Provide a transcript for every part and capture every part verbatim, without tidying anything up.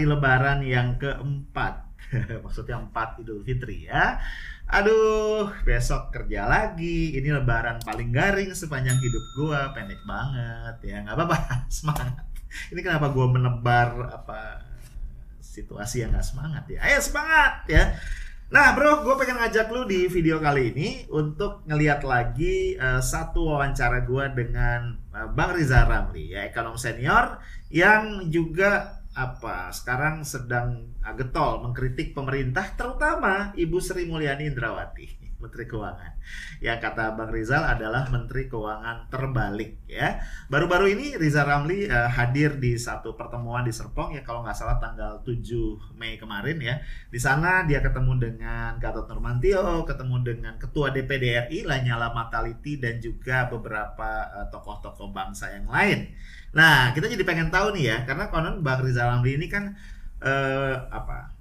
hari lebaran yang keempat. Maksudnya empat Idul Fitri ya. Aduh, besok kerja lagi. Ini lebaran paling garing sepanjang hidup gua, pendek banget ya. Nggak apa-apa, semangat. Ini kenapa gua menebar apa situasi yang nggak semangat ya. Ayo semangat ya. Nah bro, gue pengen ngajak lu di video kali ini untuk ngelihat lagi uh, satu wawancara gue dengan uh, Bang Rizal Ramli, ya, ekonom senior yang juga apa sekarang sedang uh, getol mengkritik pemerintah, terutama Ibu Sri Mulyani Indrawati, Menteri Keuangan. Yang kata Bang Rizal adalah Menteri Keuangan terbalik ya. Baru-baru ini Rizal Ramli uh, hadir di satu pertemuan di Serpong ya, kalau nggak salah tanggal tujuh Mei kemarin ya. Di sana dia ketemu dengan Gatot Nurmantyo, ketemu dengan Ketua D P D R I La Nyalla Mattalitti, dan juga beberapa tokoh-tokoh uh, bangsa yang lain. Nah, kita jadi pengen tahu nih ya, karena konon Bang Rizal Ramli ini kan uh, apa?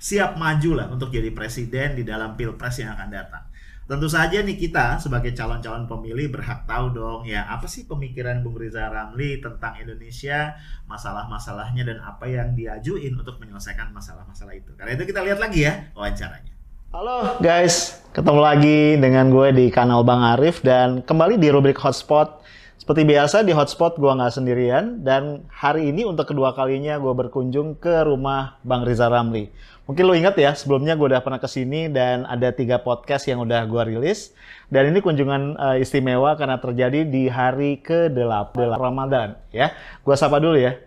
siap maju lah untuk jadi presiden di dalam pilpres yang akan datang. Tentu saja nih kita sebagai calon-calon pemilih berhak tahu dong ya, apa sih pemikiran Bung Rizal Ramli tentang Indonesia, masalah-masalahnya, dan apa yang diajuin untuk menyelesaikan masalah-masalah itu. Karena itu kita lihat lagi ya wawancaranya. Halo guys, ketemu lagi dengan gue di kanal Bang Arief dan kembali di rubrik Hotspot. Seperti biasa di Hotspot gue nggak sendirian, dan hari ini untuk kedua kalinya gue berkunjung ke rumah Bang Rizal Ramli. Mungkin lo ingat ya, sebelumnya gue udah pernah kesini dan ada tiga podcast yang udah gue rilis. Dan ini kunjungan uh, istimewa karena terjadi di hari ke-delapan Ramadan. Ya, gue sapa dulu ya.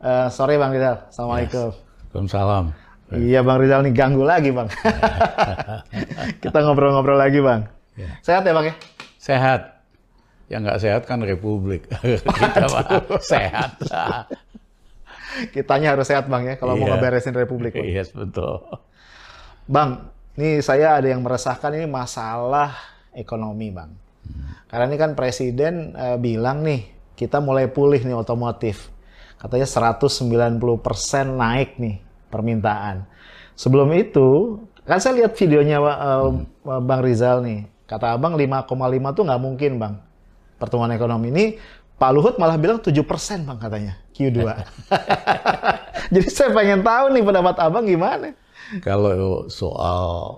Uh, sorry Bang Rizal, Assalamualaikum. Waalaikumsalam. Yes. Iya Bang Rizal nih, ganggu lagi Bang. Kita ngobrol-ngobrol lagi Bang. Yeah. Sehat ya Bang ya? Sehat. Yang nggak sehat kan Republik. Kita mah sehat lah. Kitanya harus sehat Bang ya, kalau yeah. mau ngeberesin Republik. Iya, yes, betul. Bang, ini saya ada yang meresahkan, ini masalah ekonomi Bang. Hmm. Karena ini kan Presiden uh, bilang nih, kita mulai pulih nih otomotif. Katanya seratus sembilan puluh persen naik nih permintaan. Sebelum itu, kan saya lihat videonya uh, hmm. Bang Rizal nih. Kata Abang lima koma lima tuh nggak mungkin Bang. Pertumbuhan ekonomi ini, Pak Luhut malah bilang tujuh persen Bang katanya, Q dua. Jadi saya pengen tahu nih pendapat Abang gimana? Kalau soal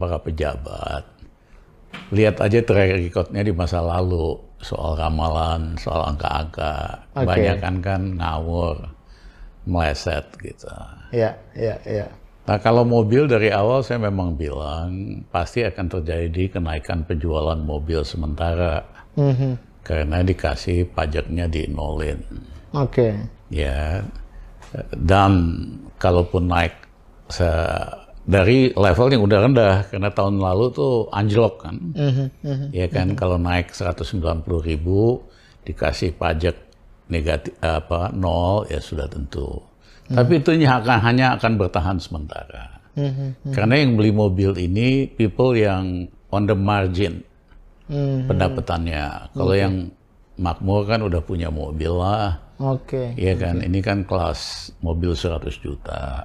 para pejabat, lihat aja track recordnya di masa lalu. Soal ramalan, soal angka-angka. Okay. Kebanyakan kan ngawur, meleset gitu. Iya, iya, iya. Nah kalau mobil dari awal saya memang bilang, pasti akan terjadi kenaikan penjualan mobil sementara. Mm-hmm. Karena dikasih pajaknya di nolin. Oke. Okay. Ya, dan kalaupun naik dari level yang udah rendah, karena tahun lalu tuh anjlok kan. Mm-hmm. Mm-hmm. Ya kan, mm-hmm. kalau naik seratus sembilan puluh ribu dikasih pajak negatif apa nol ya sudah tentu. Mm-hmm. Tapi itu akan, hanya akan bertahan sementara. Mm-hmm. Karena yang beli mobil ini people yang on the margin. Mm-hmm. Pendapatannya. Kalau okay. yang makmur kan udah punya mobil lah. Oke. Okay. Iya kan, okay. ini kan kelas mobil seratus juta.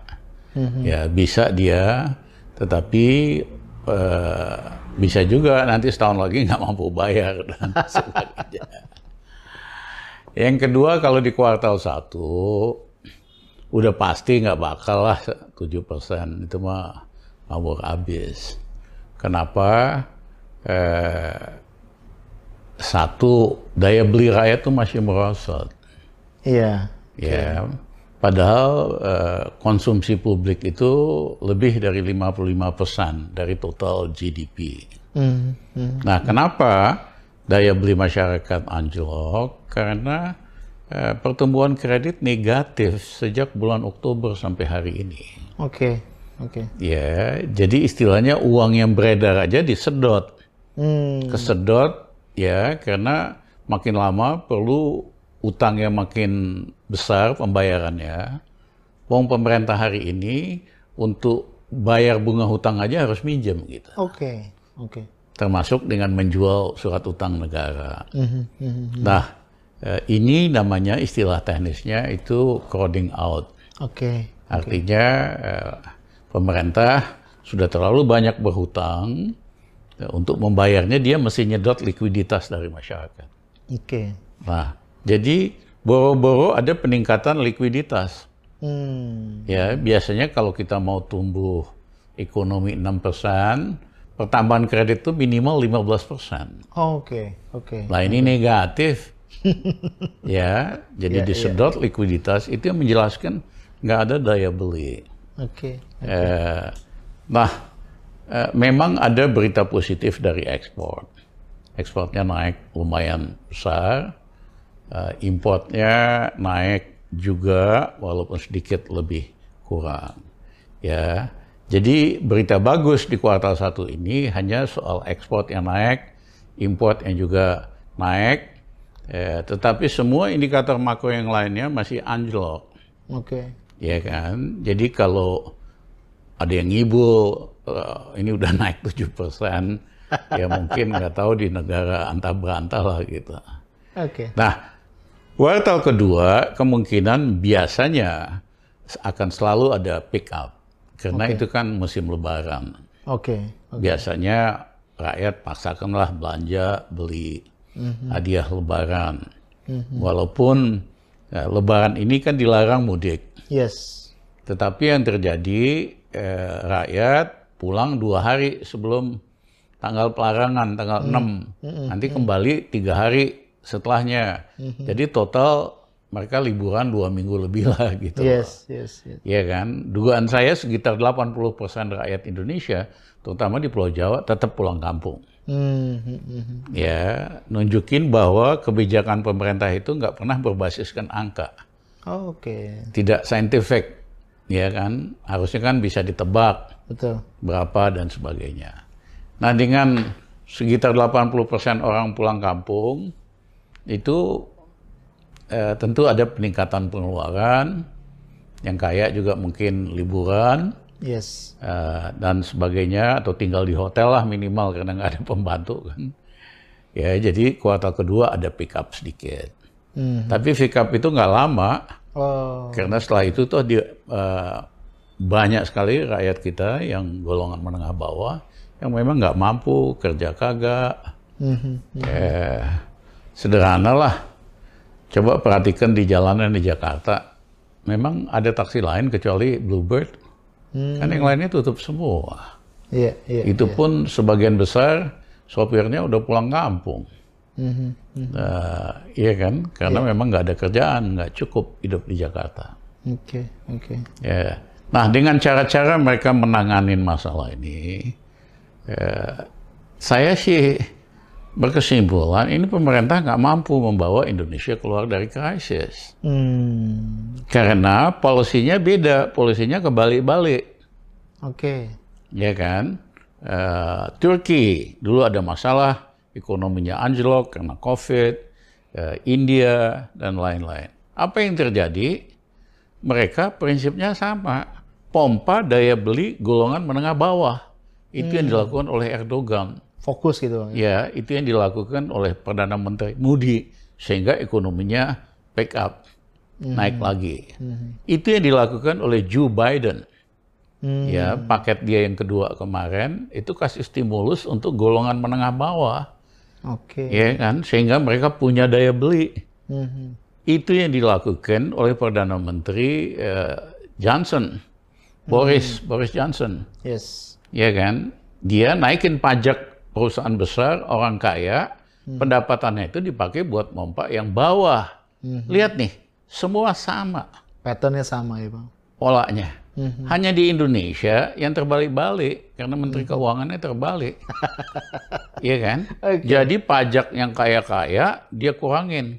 Mm-hmm. Ya bisa dia, tetapi uh, bisa juga nanti setahun lagi nggak mampu bayar dan sebagainya. Yang kedua, kalau di kuartal satu, udah pasti nggak bakal lah tujuh persen. Itu mah mabur abis. Kenapa? Eh, satu, daya beli rakyat itu masih merosot. Iya. Ya, okay. Padahal eh, konsumsi publik itu lebih dari lima puluh lima persen dari total G D P. Mm, mm, nah, mm. kenapa daya beli masyarakat anjlok? Karena eh, pertumbuhan kredit negatif sejak bulan Oktober sampai hari ini. Oke, okay. oke. Okay. Ya, jadi istilahnya uang yang beredar aja disedot. Hmm. Kesedot ya, karena makin lama perlu utangnya makin besar pembayarannya. Wong pemerintah hari ini untuk bayar bunga hutang aja harus minjem gitu. Oke, okay. oke. Okay. Termasuk dengan menjual surat utang negara. Mm-hmm. Mm-hmm. Nah, ini namanya istilah teknisnya itu crowding out. Oke. Okay. Artinya okay. pemerintah sudah terlalu banyak berhutang. Untuk membayarnya dia mesti nyedot likuiditas dari masyarakat. Oke. Okay. Nah, jadi boro-boro ada peningkatan likuiditas. Hmm. Ya, biasanya kalau kita mau tumbuh ekonomi enam persen, pertambahan kredit itu minimal lima belas persen. Oh, oke, okay. oke. Okay. Nah, ini okay. negatif. Ya, jadi yeah, disedot yeah. likuiditas, itu yang menjelaskan nggak ada daya beli. Oke. Okay. Okay. Eh, nah, eh, memang ada berita positif dari ekspor. Ekspornya naik lumayan besar, eh, importnya naik juga walaupun sedikit lebih kurang, ya. Jadi berita bagus di kuartal satu ini hanya soal ekspor yang naik, import yang juga naik, eh, tetapi semua indikator makro yang lainnya masih anjlok. Oke. Okay. Ya kan. Jadi kalau ada yang ngibul uh, ini udah naik tujuh persen, ya mungkin nggak tahu di negara antah berantah lah gitu. Oke. Okay. Nah. Kuartal kedua kemungkinan biasanya akan selalu ada pick up karena okay. itu kan musim lebaran. Oke. Okay. Okay. Biasanya rakyat paksakanlah belanja beli mm-hmm. hadiah lebaran. Mm-hmm. Walaupun ya, lebaran ini kan dilarang mudik. Yes. Tetapi yang terjadi eh, rakyat pulang dua hari sebelum tanggal pelarangan tanggal mm-hmm. enam. Mm-hmm. Nanti kembali tiga hari setelahnya, mm-hmm. jadi total mereka liburan dua minggu lebih lah gitu. Yes, yes, yes. Iya kan? Dugaan saya sekitar delapan puluh persen rakyat Indonesia, terutama di Pulau Jawa, tetap pulang kampung. Mm-hmm. Ya, nunjukin bahwa kebijakan pemerintah itu nggak pernah berbasiskan angka. Oh, oke. Okay. Tidak scientific, ya kan? Harusnya kan bisa ditebak. Betul. Berapa dan sebagainya. Nah, dengan sekitar delapan puluh persen orang pulang kampung, itu eh, tentu ada peningkatan pengeluaran, yang kaya juga mungkin liburan, yes. eh, dan sebagainya, atau tinggal di hotel lah minimal karena nggak ada pembantu kan. Ya, jadi kuartal kedua ada pick up sedikit. Mm-hmm. Tapi pick up itu nggak lama, oh. karena setelah itu tuh di, eh, banyak sekali rakyat kita yang golongan menengah bawah, yang memang nggak mampu, kerja kagak, mm-hmm. eh, sederhana lah, coba perhatikan di jalanan di Jakarta, memang ada taksi lain kecuali Bluebird, hmm. kan yang lainnya tutup semua. Yeah, yeah, itu yeah. pun sebagian besar sopirnya udah pulang kampung, mm-hmm, mm-hmm. Nah, iya kan, karena yeah. memang nggak ada kerjaan, nggak cukup hidup di Jakarta. Oke, okay, oke. Okay. Yeah. Nah, dengan cara-cara mereka menanganin masalah ini, eh, saya sih berkesimpulan, ini pemerintah nggak mampu membawa Indonesia keluar dari krisis. Hmm. Karena polisinya beda, polisinya kebalik-balik. Oke. Okay. Ya kan? Uh, Turki, dulu ada masalah, ekonominya anjlok karena COVID, uh, India, dan lain-lain. Apa yang terjadi? Mereka prinsipnya sama, pompa daya beli golongan menengah bawah. Itu hmm. yang dilakukan oleh Erdogan. Fokus gitu. Ya, itu yang dilakukan oleh Perdana Menteri Modi sehingga ekonominya pick up, mm-hmm. naik lagi. Mm-hmm. Itu yang dilakukan oleh Joe Biden. Mm-hmm. Ya, paket dia yang kedua kemarin itu kasih stimulus untuk golongan menengah bawah. Oke. Okay. Ya kan, sehingga mereka punya daya beli. Mm-hmm. Itu yang dilakukan oleh Perdana Menteri uh, Johnson, Boris mm-hmm. Boris Johnson. Yes. Ya kan, dia naikin pajak perusahaan besar, orang kaya, hmm. pendapatannya itu dipakai buat pompa yang bawah. Hmm. Lihat nih, semua sama. Patternnya sama ya Bang? Polanya. Hmm. Hanya di Indonesia yang terbalik-balik, karena Menteri hmm. Keuangannya terbalik. Iya kan? Okay. Jadi pajak yang kaya-kaya, dia kurangin.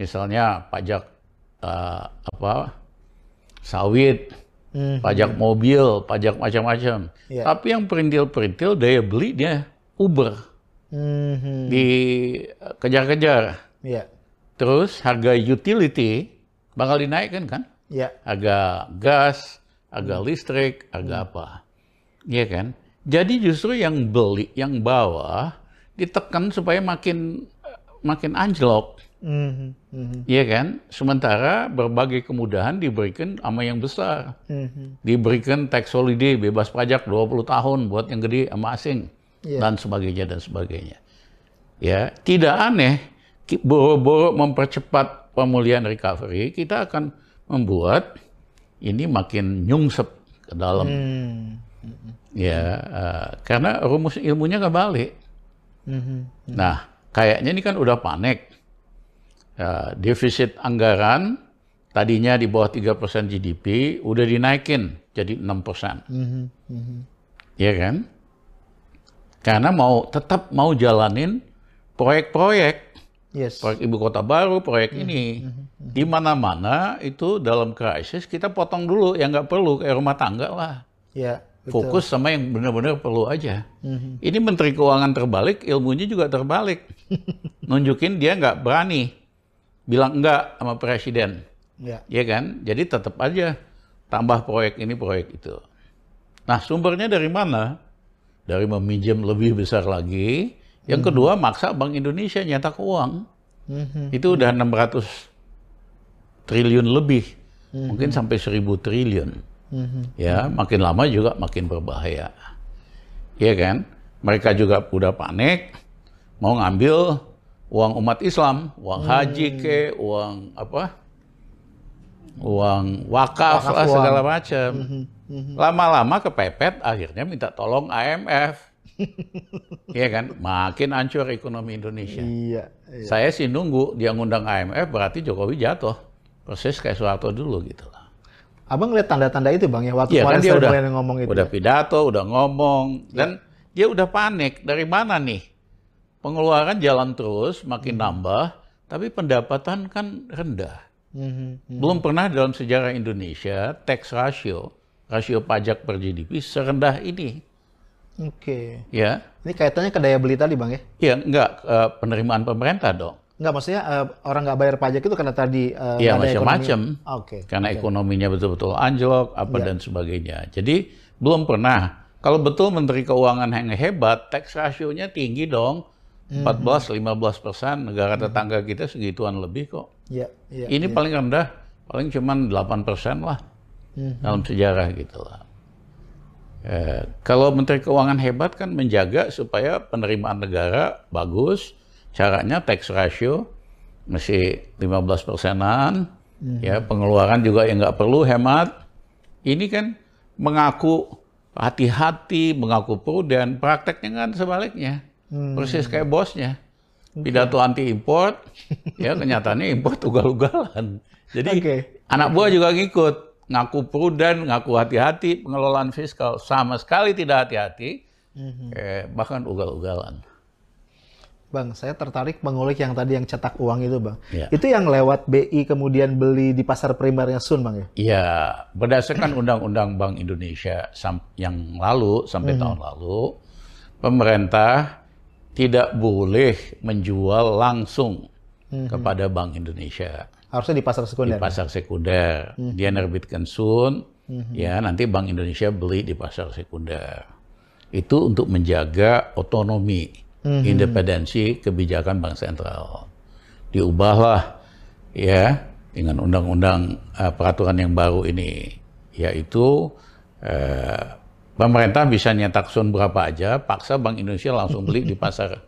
Misalnya pajak uh, apa sawit, hmm. pajak hmm. mobil, pajak macam-macam. Yeah. Tapi yang perintil-perintil, daya beli dia Uber, mm-hmm. dikejar-kejar, yeah. terus harga utility bakal dinaikkan kan? Yeah. Harga gas, harga listrik, harga mm. apa, ya kan? Jadi justru yang beli, yang bawah ditekan supaya makin makin anjlok, mm-hmm. Mm-hmm. ya kan? Sementara berbagai kemudahan diberikan sama yang besar, mm-hmm. diberikan tax holiday bebas pajak dua puluh tahun buat yang gede sama asing. Yeah. Dan sebagainya, dan sebagainya. Ya, tidak aneh, boro-boro mempercepat pemulihan recovery, kita akan membuat ini makin nyungsep ke dalam. Hmm. Ya, uh, karena rumus ilmunya nggak balik. Hmm. Hmm. Nah, kayaknya ini kan udah panik. Uh, defisit anggaran tadinya di bawah tiga persen G D P, udah dinaikin jadi enam persen. Hmm. Hmm. Ya kan? Karena mau tetap mau jalanin proyek-proyek. Yes. Proyek ibu kota baru, proyek mm-hmm. ini, mm-hmm. di mana-mana itu dalam krisis kita potong dulu yang nggak perlu, kayak rumah tangga lah. Yeah, fokus sama yang benar-benar perlu aja. Mm-hmm. Ini Menteri Keuangan terbalik, ilmunya juga terbalik. Nunjukin dia nggak berani, bilang enggak sama Presiden. Iya yeah. kan? Jadi tetap aja tambah proyek ini, proyek itu. Nah sumbernya dari mana? Dari meminjam lebih besar lagi. Yang kedua, mm-hmm. maksa Bank Indonesia nyetak uang. Mm-hmm. Itu udah enam ratus triliun lebih. Mm-hmm. Mungkin sampai seribu triliun. Mm-hmm. Ya, makin lama juga makin berbahaya. Iya kan? Mereka juga udah panik, mau ngambil uang umat Islam, uang mm-hmm. haji ke, uang apa, uang wakaf, wakaf lah, uang. Segala macam. Mm-hmm. Mm-hmm. Lama-lama kepepet, akhirnya minta tolong I M F. Iya kan, makin hancur ekonomi Indonesia. Iya, iya. Saya sih nunggu dia ngundang I M F, berarti Jokowi jatuh, persis kayak Soeharto dulu gitu lah. Abang lihat tanda-tanda itu bang ya waktu iya, kan dia udah ngomong itu. Udah pidato, udah ngomong, dan iya. dia udah panik. Dari mana nih? Pengeluaran jalan terus, makin hmm. nambah, tapi pendapatan kan rendah. Hmm, hmm. Belum pernah dalam sejarah Indonesia tax ratio, rasio pajak per G D P serendah ini. Oke. Okay. Ya. Ini kaitannya ke daya beli tadi bang ya? Iya, enggak. Uh, penerimaan pemerintah dong. Enggak, maksudnya uh, orang nggak bayar pajak itu karena tadi... Iya, uh, macam-macam. Oke. Okay. Karena okay. ekonominya betul-betul anjlok, apa yeah. dan sebagainya. Jadi, belum pernah. Kalau betul Menteri Keuangan yang hebat, tax ratio-nya tinggi dong. empat belas sampai lima belas persen. Negara mm-hmm. tetangga kita segituan lebih kok. Iya. Yeah, yeah, ini yeah. paling rendah, paling cuma delapan persen lah. Mm-hmm. Dalam sejarah gitu lah. Eh, kalau Menteri Keuangan hebat kan menjaga supaya penerimaan negara bagus, caranya tax ratio masih lima belas persenan, mm-hmm. ya pengeluaran juga yang nggak perlu hemat. Ini kan mengaku hati-hati, mengaku prudent, prakteknya kan sebaliknya, mm-hmm. persis kayak bosnya. Pidato okay. anti import, ya kenyataannya import ugal-ugalan. Jadi okay. anak buah juga ngikut. Ngaku prudent, ngaku hati-hati, pengelolaan fiskal sama sekali tidak hati-hati, mm-hmm. eh, bahkan ugal-ugalan. Bang, saya tertarik mengulik yang tadi yang cetak uang itu, Bang. Ya. Itu yang lewat B I kemudian beli di pasar primernya Sun, Bang ya? Iya, berdasarkan Undang-Undang Bank Indonesia yang lalu, sampai mm-hmm. tahun lalu, pemerintah tidak boleh menjual langsung mm-hmm. kepada Bank Indonesia. Harusnya di pasar sekunder. Di pasar sekunder. Hmm. Dia nerbitkan Sun, hmm. ya nanti Bank Indonesia beli di pasar sekunder. Itu untuk menjaga otonomi, hmm. independensi kebijakan Bank Sentral. Diubahlah ya dengan undang-undang uh, peraturan yang baru ini. Yaitu uh, pemerintah bisa nyetak Sun berapa aja, paksa Bank Indonesia langsung beli di pasar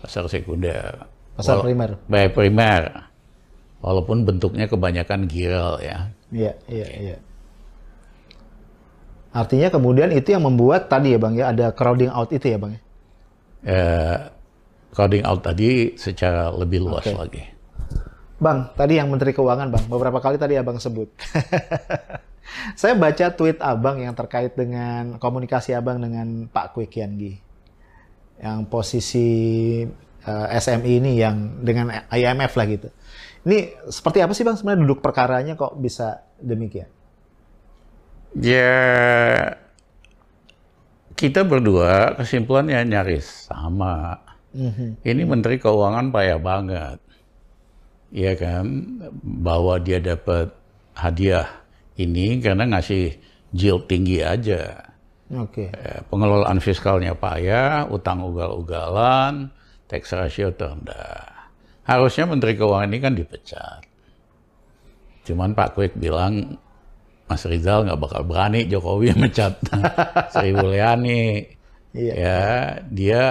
pasar sekunder. Pasar Wal- primer. Baik primer. Walaupun bentuknya kebanyakan giral ya. Iya, iya, iya. Artinya kemudian itu yang membuat tadi ya Bang ya, ada crowding out itu ya Bang ya? Eh, crowding out tadi secara lebih luas okay. lagi. Bang, tadi yang Menteri Keuangan Bang, beberapa kali tadi Abang sebut. Saya baca tweet Abang yang terkait dengan komunikasi Abang dengan Pak Kwik Kian Gie. Yang posisi uh, S M I ini yang dengan I M F lah gitu. Ini seperti apa sih Bang sebenarnya duduk perkaranya kok bisa demikian? Ya, kita berdua kesimpulannya nyaris sama. Mm-hmm. Ini Menteri Keuangan payah banget. Iya kan, bahwa dia dapat hadiah ini karena ngasih yield tinggi aja. Oke. Okay. Pengelolaan fiskalnya payah, utang ugal-ugalan, tax ratio terendah. Harusnya Menteri Keuangan ini kan dipecat. Cuman Pak Kwik bilang, Mas Rizal nggak bakal berani Jokowi mecat Sri Mulyani. Iya. Ya, dia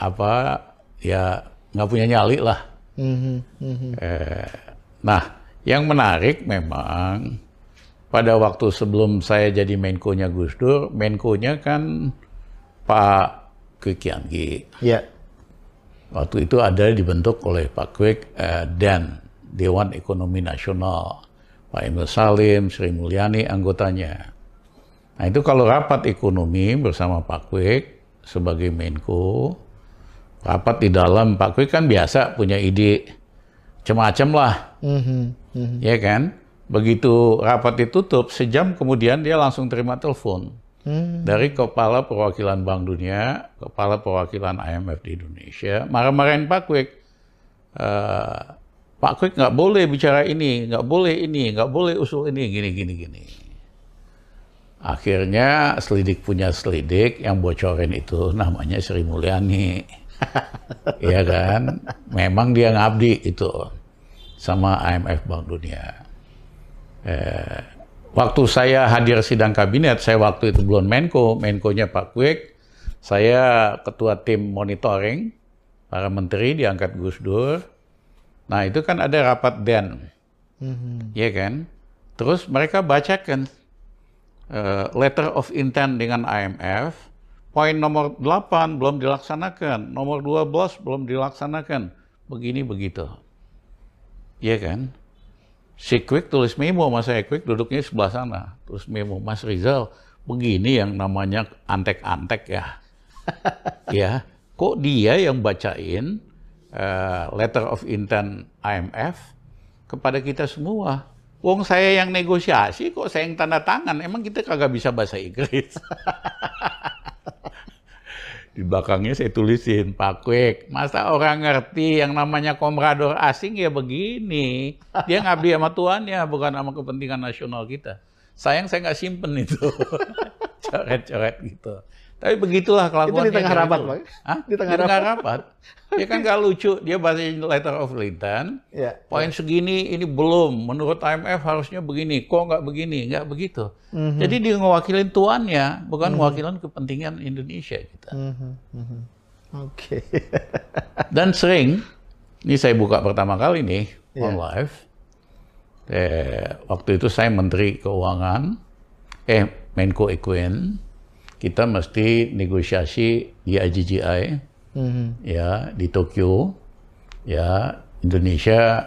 apa, ya nggak punya nyali lah. Mm-hmm. Eh, nah, yang menarik memang pada waktu sebelum saya jadi Menko-nya Gus Dur, Menko-nya kan Pak Kwik Kian Gie. Yeah. Waktu itu ada dibentuk oleh Pak Kwik uh, dan Dewan Ekonomi Nasional. Pak Emil Salim, Sri Mulyani anggotanya. Nah itu kalau rapat ekonomi bersama Pak Kwik sebagai Menko, rapat di dalam Pak Kwik kan biasa punya ide macam-macam lah, mm-hmm, mm-hmm. ya kan? Begitu rapat ditutup, sejam kemudian dia langsung terima telepon mm-hmm. dari Kepala Perwakilan Bank Dunia, Kepala Perwakilan I M F di Indonesia, marah-marahin Pak Kwik. Uh, Pak Kwik nggak boleh bicara ini, nggak boleh ini, nggak boleh usul ini, gini, gini, gini. Akhirnya selidik punya selidik yang bocorin itu namanya Sri Mulyani. Iya kan? Memang dia ngabdi itu sama I M F Bank Dunia. Eh, waktu saya hadir sidang kabinet, saya waktu itu belum Menko, Menko-nya Pak Kwik, saya ketua tim monitoring, para menteri diangkat Gus Dur. Nah itu kan ada rapat D E N, mm-hmm. ya kan? Terus mereka bacakan uh, letter of intent dengan I M F. Poin nomor delapan belum dilaksanakan, nomor dua belas belum dilaksanakan, begini begitu. Iya kan? Si Kwik tulis memo, Mas saya Kwik duduknya sebelah sana, tulis memo, Mas Rizal, begini yang namanya antek-antek ya. Ya, kok dia yang bacain uh, letter of intent I M F kepada kita semua? Wong saya yang negosiasi, kok saya yang tanda tangan, emang kita kagak bisa bahasa Inggris? Di belakangnya saya tulisin, Pak Kwik, masa orang ngerti yang namanya komrador asing ya begini. Dia ngabdi sama tuannya, bukan sama kepentingan nasional kita. Sayang saya nggak simpen itu. Coret-coret gitu. Tapi begitulah kelakuannya. Itu di tengah rapat, Pak? Hah? Di tengah, di tengah rapat. rapat. Dia kan nggak lucu. Dia bahasa letter of intent. Yeah. Poin segini, ini belum. Menurut I M F harusnya begini. Kok nggak begini? Nggak begitu. Mm-hmm. Jadi dia ngewakilin tuannya, bukan mewakilin mm-hmm. kepentingan Indonesia kita. Mm-hmm. Mm-hmm. Oke. Okay. Dan sering, ini saya buka pertama kali nih, yeah. on live. Eh, waktu itu saya Menteri Keuangan, eh Menko Ekonomi. Kita mesti negosiasi di C G I, mm-hmm. ya di Tokyo, ya Indonesia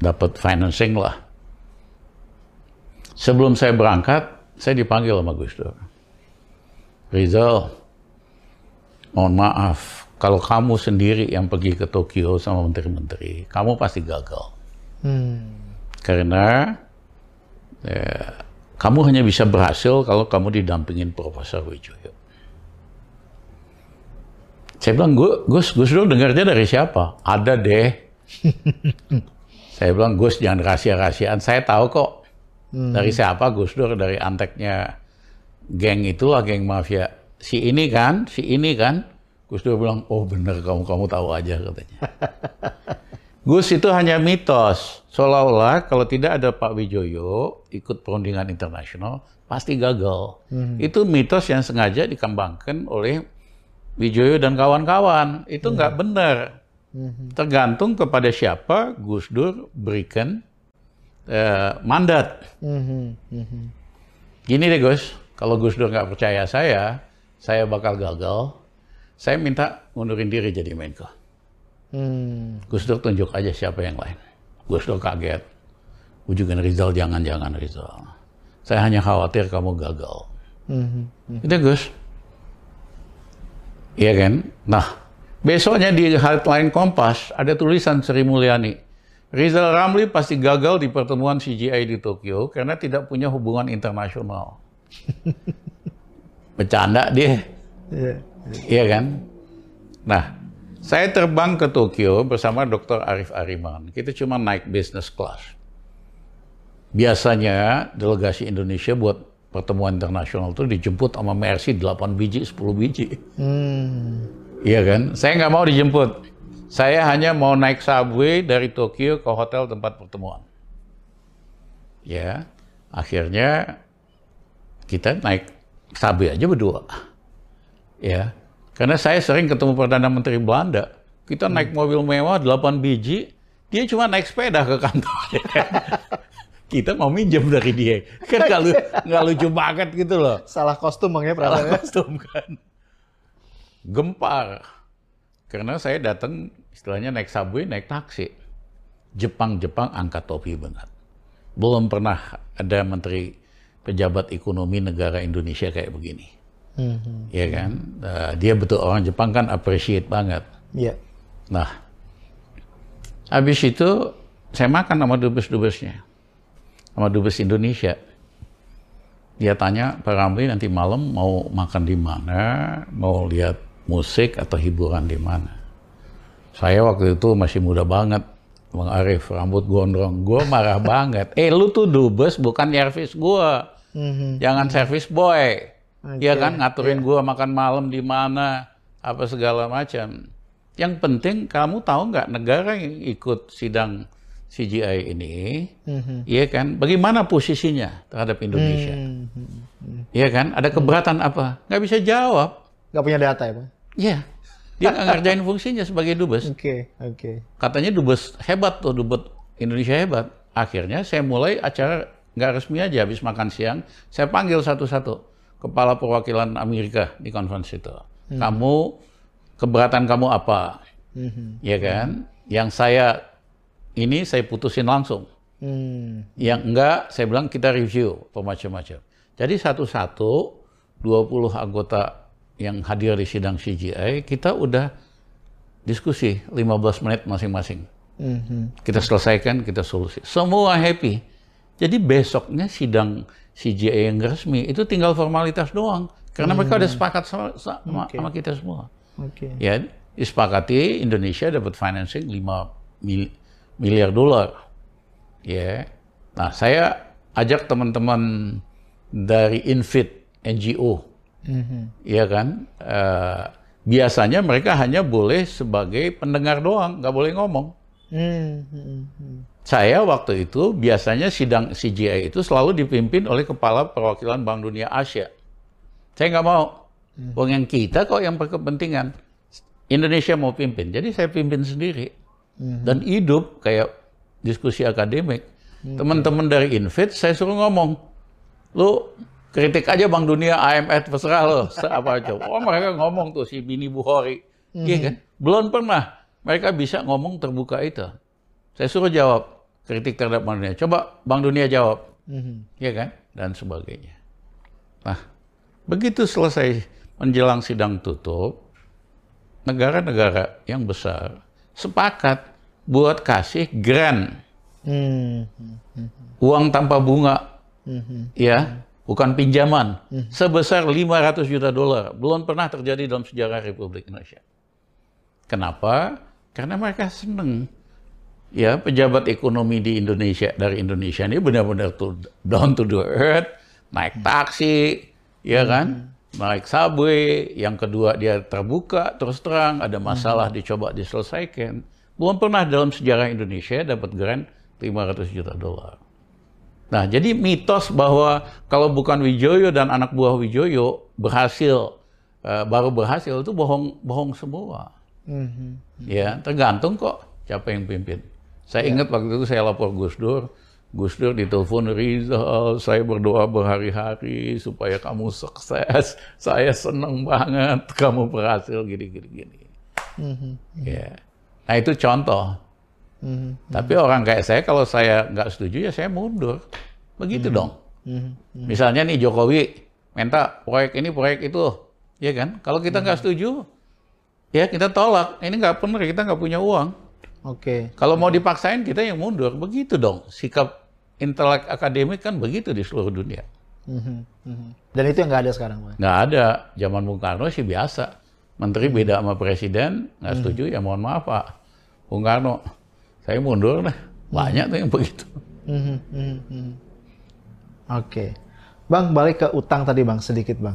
dapat financing lah. Sebelum saya berangkat, saya dipanggil sama Gus Dur. Rizal, mohon maaf, kalau kamu sendiri yang pergi ke Tokyo sama menteri-menteri, kamu pasti gagal. Mm. Karena ya, kamu hanya bisa berhasil kalau kamu didampingin Profesor Widjojo. Saya bilang, Gus, Gus Dur dengarnya dari siapa? Ada deh. Saya bilang, Gus, jangan rahasia-rahasiaan. Saya tahu kok. Hmm. Dari siapa Gus Dur? Dari anteknya geng itulah, geng mafia. Si ini kan, si ini kan. Gus Dur bilang, oh bener, kamu kamu tahu aja katanya. Gus itu hanya mitos, seolah-olah kalau tidak ada Pak Widjojo ikut perundingan internasional pasti gagal. Hmm. Itu mitos yang sengaja dikembangkan oleh Widjojo dan kawan-kawan. Itu nggak hmm. benar. Hmm. Tergantung kepada siapa Gus Dur berikan uh, mandat. Hmm. Hmm. Gini deh Gus, kalau Gus Dur nggak percaya saya, saya bakal gagal. Saya minta ngundurin diri jadi Menko. Hmm. Gus Dur tunjuk aja siapa yang lain. Gus Dur kaget. Ujukan Rizal, jangan-jangan Rizal. Saya hanya khawatir kamu gagal. Hmm. Hmm. Itu Gus. Iya kan? Nah, besoknya di headline Kompas ada tulisan Sri Mulyani. Rizal Ramli pasti gagal di pertemuan C G I di Tokyo karena tidak punya hubungan internasional. Bercanda dia. Iya yeah. yeah, kan? Nah, saya terbang ke Tokyo bersama Doktor Arief Ariman. Kita cuma naik business class. Biasanya delegasi Indonesia buat pertemuan internasional itu dijemput sama Mercy delapan biji, sepuluh biji. Hmm. Iya kan? Saya nggak mau dijemput. Saya hanya mau naik subway dari Tokyo ke hotel tempat pertemuan. Ya, akhirnya kita naik subway aja berdua. Ya. Karena saya sering ketemu Perdana Menteri Belanda, kita hmm. naik mobil mewah delapan biji, dia cuma naik sepeda ke kantor. kita mau minjem dari dia. Kan nggak lu, lucu banget gitu loh. Salah kostum bang ya, salah kostum kan. Gempar. Karena saya datang, istilahnya naik subway, naik taksi. Jepang-Jepang angkat topi banget. Belum pernah ada menteri pejabat ekonomi negara Indonesia kayak begini. Mm-hmm. Ya kan? Uh, dia betul orang Jepang kan appreciate banget. Yeah. Nah, habis itu saya makan sama dubes-dubesnya. Sama dubes Indonesia. Dia tanya, Pak Ramli nanti malam mau makan di mana, mau lihat musik atau hiburan di mana. Saya waktu itu masih muda banget, Bang Arief, rambut gondrong. Gue marah banget. Eh, lu tuh dubes bukan servis gue. Mm-hmm. Jangan servis boy. Iya okay. Kan, ngaturin yeah. gue makan malam di mana, apa segala macam. Yang penting kamu tahu nggak negara yang ikut sidang C G I ini, iya mm-hmm. kan? Bagaimana posisinya terhadap Indonesia? Iya mm-hmm. kan? Ada keberatan mm-hmm. apa? Nggak bisa jawab. Nggak punya data ya, Pak? Iya. Yeah. Dia nggak ngerjain fungsinya sebagai dubes. Oke, okay. oke. Okay. Katanya dubes hebat tuh, dubes Indonesia hebat. Akhirnya saya mulai acara nggak resmi aja, habis makan siang, saya panggil satu-satu. Kepala Perwakilan Amerika di konferensi itu. Mm-hmm. Kamu, keberatan kamu apa? Mm-hmm. Ya kan? Mm-hmm. Yang saya ini saya putusin langsung. Hmm. Yang enggak, saya bilang kita review, macam-macam. Jadi satu-satu, dua puluh anggota yang hadir di sidang C G I, kita udah diskusi lima belas menit masing-masing. Hmm. Kita selesaikan, kita solusi. Semua happy. Jadi besoknya sidang C G I yang resmi, itu tinggal formalitas doang. Karena hmm. mereka udah sepakat sama, sama, okay. sama kita semua. Okay. Ya, disepakati Indonesia dapat financing lima miliar dolar, ya. Yeah. Nah, saya ajak teman-teman dari Infit N G O, mm-hmm. ya kan. Uh, biasanya mereka hanya boleh sebagai pendengar doang, nggak boleh ngomong. Mm-hmm. Saya waktu itu biasanya sidang C G I itu selalu dipimpin oleh Kepala Perwakilan Bank Dunia Asia. Saya nggak mau, mm-hmm. wong yang kita kok yang berkepentingan. Indonesia mau pimpin, jadi saya pimpin sendiri. Dan hidup kayak diskusi akademik. Okay. Teman-teman dari Invit saya suruh ngomong, lu kritik aja Bank Dunia, I M F terserah lo, apa aja. Oh mereka ngomong tuh si Bini Buhori, mm-hmm. iya kan? Belum pernah mereka bisa ngomong terbuka itu. Saya suruh jawab kritik terhadap Bank Dunia. Coba Bank Dunia jawab, mm-hmm. iya kan? Dan sebagainya. Nah begitu selesai menjelang sidang tutup, negara-negara yang besar sepakat buat kasih grant, hmm. uang tanpa bunga, hmm. ya, bukan pinjaman, hmm. sebesar lima ratus juta dolar. Belum pernah terjadi dalam sejarah Republik Indonesia. Kenapa? Karena mereka seneng, ya, pejabat ekonomi di Indonesia, dari Indonesia ini benar-benar to, down to the earth, naik taksi, hmm. ya kan? Naik subway, yang kedua dia terbuka, terus terang, ada masalah mm-hmm. dicoba diselesaikan. Belum pernah dalam sejarah Indonesia dapat grant lima ratus juta dolar. Nah, jadi mitos bahwa kalau bukan Widjojo dan anak buah Widjojo berhasil, uh, baru berhasil, itu bohong-bohong semua. Mm-hmm. Ya, tergantung kok siapa yang pimpin. Saya yeah. ingat waktu itu saya lapor Gus Dur, Gus Dur ditelepon, Rizal, saya berdoa berhari-hari supaya kamu sukses. Saya senang banget kamu berhasil, gini-gini. Mm-hmm. Yeah. Nah itu contoh. Mm-hmm. Tapi orang kayak saya, kalau saya nggak setuju ya saya mundur. Begitu mm-hmm. dong. Mm-hmm. Misalnya nih Jokowi minta proyek ini, proyek itu. Ya kan? Kalau kita nggak mm-hmm. setuju, ya kita tolak. Ini nggak benar, kita nggak punya uang. Oke. Okay. Kalau mau dipaksain kita yang mundur, begitu dong. Sikap intelek akademik kan begitu di seluruh dunia. Mm-hmm. Mm-hmm. Dan itu yang nggak ada sekarang, Pak? Nggak ada. Zaman Bung Karno sih biasa. Menteri mm-hmm. beda sama presiden, nggak setuju, mm-hmm. ya mohon maaf Pak. Bung Karno, saya mundur deh. Banyak mm-hmm. tuh yang begitu. Mm-hmm. Mm-hmm. Oke. Okay. Bang, balik ke utang tadi Bang, sedikit Bang.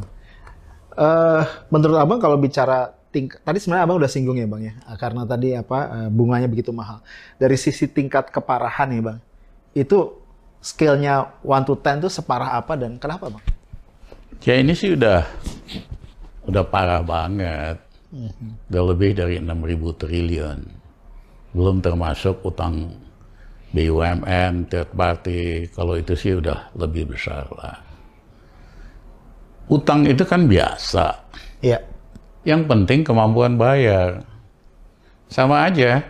Uh, menurut Abang kalau bicara Tingkat, tadi sebenarnya Abang udah singgung ya Bang ya, karena tadi apa bunganya begitu mahal. Dari sisi tingkat keparahan ya Bang, itu scale-nya one to ten itu separah apa dan kenapa Bang? Ya ini sih udah udah parah banget, mm-hmm. udah lebih dari enam ribu triliun. Belum termasuk utang B U M N, third party, kalau itu sih udah lebih besar lah. Utang itu kan biasa. Iya. Yang penting kemampuan bayar. Sama aja.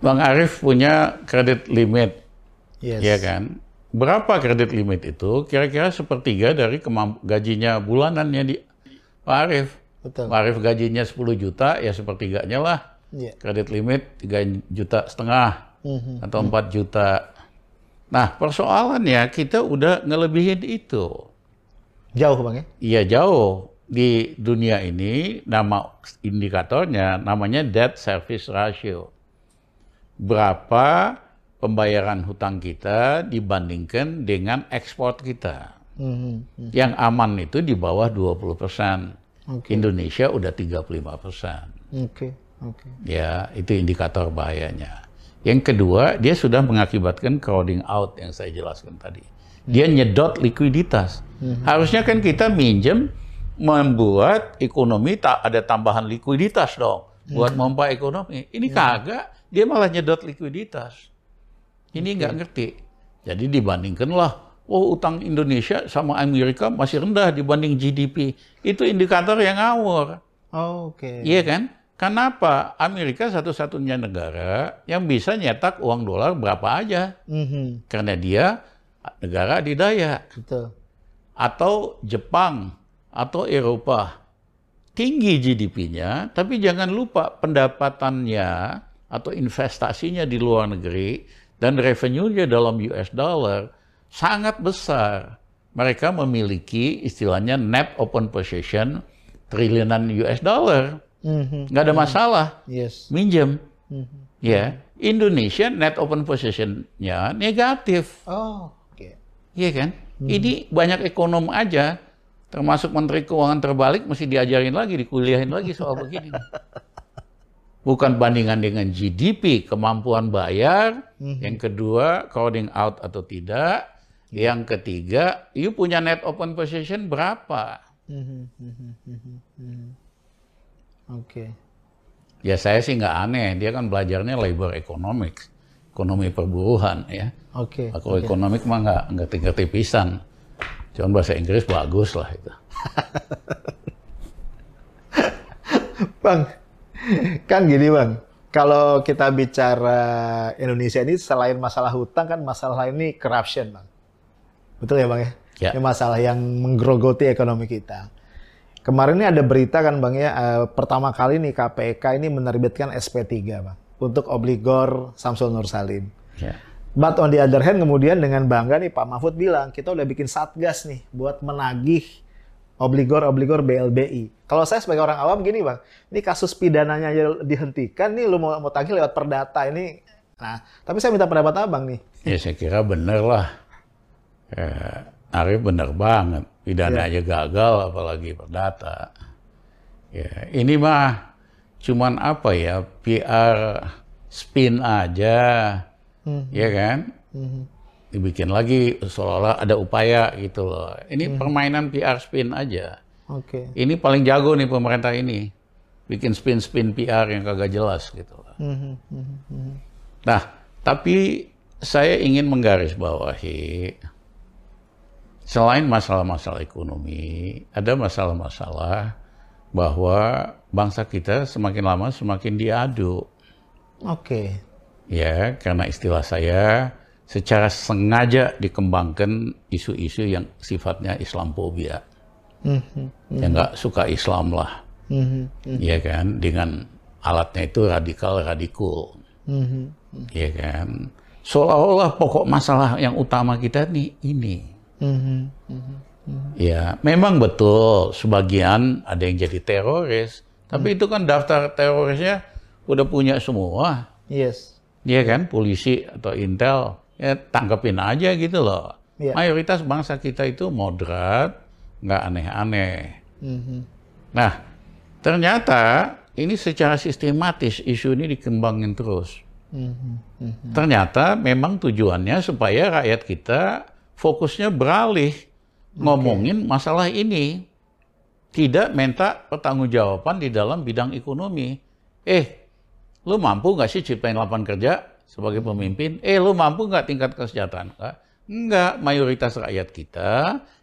Bang Arief punya kredit limit. Yes. Ya kan? Berapa kredit limit itu? Kira-kira sepertiga dari gajinya bulanannya di Pak Arief. Betul. Pak Arief gajinya sepuluh juta, ya sepertiganya lah. Yeah. Kredit limit tiga juta setengah. Mm-hmm. Atau empat juta. Nah, persoalannya kita udah ngelebihin itu. Jauh, Bang, ya? Iya, jauh. Di dunia ini, nama indikatornya namanya debt service ratio. Berapa pembayaran hutang kita dibandingkan dengan ekspor kita. Mm-hmm. Yang aman itu di bawah dua puluh persen. Okay. Indonesia udah tiga puluh lima persen. Okay. Okay. Ya, itu indikator bahayanya. Yang kedua, dia sudah mengakibatkan crowding out yang saya jelaskan tadi. Dia mm-hmm. nyedot likuiditas. Mm-hmm. Harusnya kan kita minjem membuat ekonomi tak ada tambahan likuiditas dong. Mm-hmm. Buat memompa ekonomi. Ini mm-hmm. kagak, dia malah nyedot likuiditas. Ini nggak okay. ngerti. Jadi dibandingkanlah, oh utang Indonesia sama Amerika masih rendah dibanding G D P. Itu indikator yang ngawur. Oh, oke. Okay. Iya kan? Kenapa Amerika satu-satunya negara yang bisa nyetak uang dolar berapa aja? Mm-hmm. Karena dia negara adidaya. Betul. Atau Jepang, atau Eropa. Tinggi G D P-nya, tapi jangan lupa pendapatannya atau investasinya di luar negeri dan revenue-nya dalam U S dollar sangat besar. Mereka memiliki istilahnya net open position triliunan U S dollar. Mm-hmm. Nggak ada masalah, mm-hmm. yes. minjem. Mm-hmm. Ya, Indonesia net open position-nya negatif. Oh, oke. Okay. Iya kan? Mm-hmm. Ini banyak ekonom aja, termasuk Menteri Keuangan terbalik, mesti diajarin lagi, dikuliahin lagi soal begini. Bukan bandingan dengan G D P, kemampuan bayar. Mm-hmm. Yang kedua, crowding out atau tidak. Yang ketiga, you punya net open position berapa? Mm-hmm. Oke. Okay. Ya saya sih nggak aneh, dia kan belajarnya labor economics, ekonomi perburuhan ya. Oke. Okay. Kalau okay. ekonomik mah nggak nggak ngerti pisan. Cuman bahasa Inggris bagus lah itu. Bang, kan gini Bang, kalau kita bicara Indonesia ini selain masalah hutang kan masalah ini corruption Bang. Betul ya Bang ya? Ya. Ini masalah yang menggerogoti ekonomi kita. Kemarin ini ada berita kan Bang ya, uh, pertama kali nih K P K ini menerbitkan S P tiga Bang, untuk obligor Syamsul Nursalim. Yeah. But on the other hand kemudian dengan bangga nih Pak Mahfud bilang, kita udah bikin satgas nih buat menagih obligor-obligor B L B I. Kalau saya sebagai orang awam gini Bang, ini kasus pidananya dihentikan nih, lu mau, mau tagih lewat perdata ini. Nah, tapi saya minta pendapat Abang nih. Ya saya kira bener lah. Eh. Arief benar banget, pidana aja gagal apalagi perdata. Ya, ini mah cuman apa ya, P R spin aja, hmm. ya kan? Hmm. Dibikin lagi seolah-olah ada upaya gitu loh. Ini hmm. permainan P R spin aja. Oke. Okay. Ini paling jago nih pemerintah ini, bikin spin-spin P R yang kagak jelas gitu loh. Hmm. Hmm. Nah, tapi saya ingin menggarisbawahi. Selain masalah-masalah ekonomi, ada masalah-masalah bahwa bangsa kita semakin lama semakin diadu. Oke. Okay. Ya, karena istilah saya secara sengaja dikembangkan isu-isu yang sifatnya Islamphobia. Mm-hmm. Yang nggak suka Islam lah. Mm-hmm. Ya kan, dengan alatnya itu radikal-radikul. Mm-hmm. Ya kan, seolah-olah pokok masalah yang utama kita nih ini. Mm-hmm. Mm-hmm. Ya, memang betul sebagian ada yang jadi teroris, tapi mm-hmm. itu kan daftar terorisnya udah punya semua. Yes. Iya kan, polisi atau intel, ya tangkepin aja gitu loh. Yeah. Mayoritas bangsa kita itu moderat, nggak aneh-aneh. Mm-hmm. Nah, ternyata ini secara sistematis isu ini dikembangin terus. Mm-hmm. Mm-hmm. Ternyata memang tujuannya supaya rakyat kita fokusnya beralih, okay. ngomongin masalah ini. Tidak minta pertanggungjawaban di dalam bidang ekonomi. Eh, lu mampu nggak sih ciptain lapangan kerja? sebagai pemimpin, eh lu mampu nggak tingkat kesejahteraan? Nggak, mayoritas rakyat kita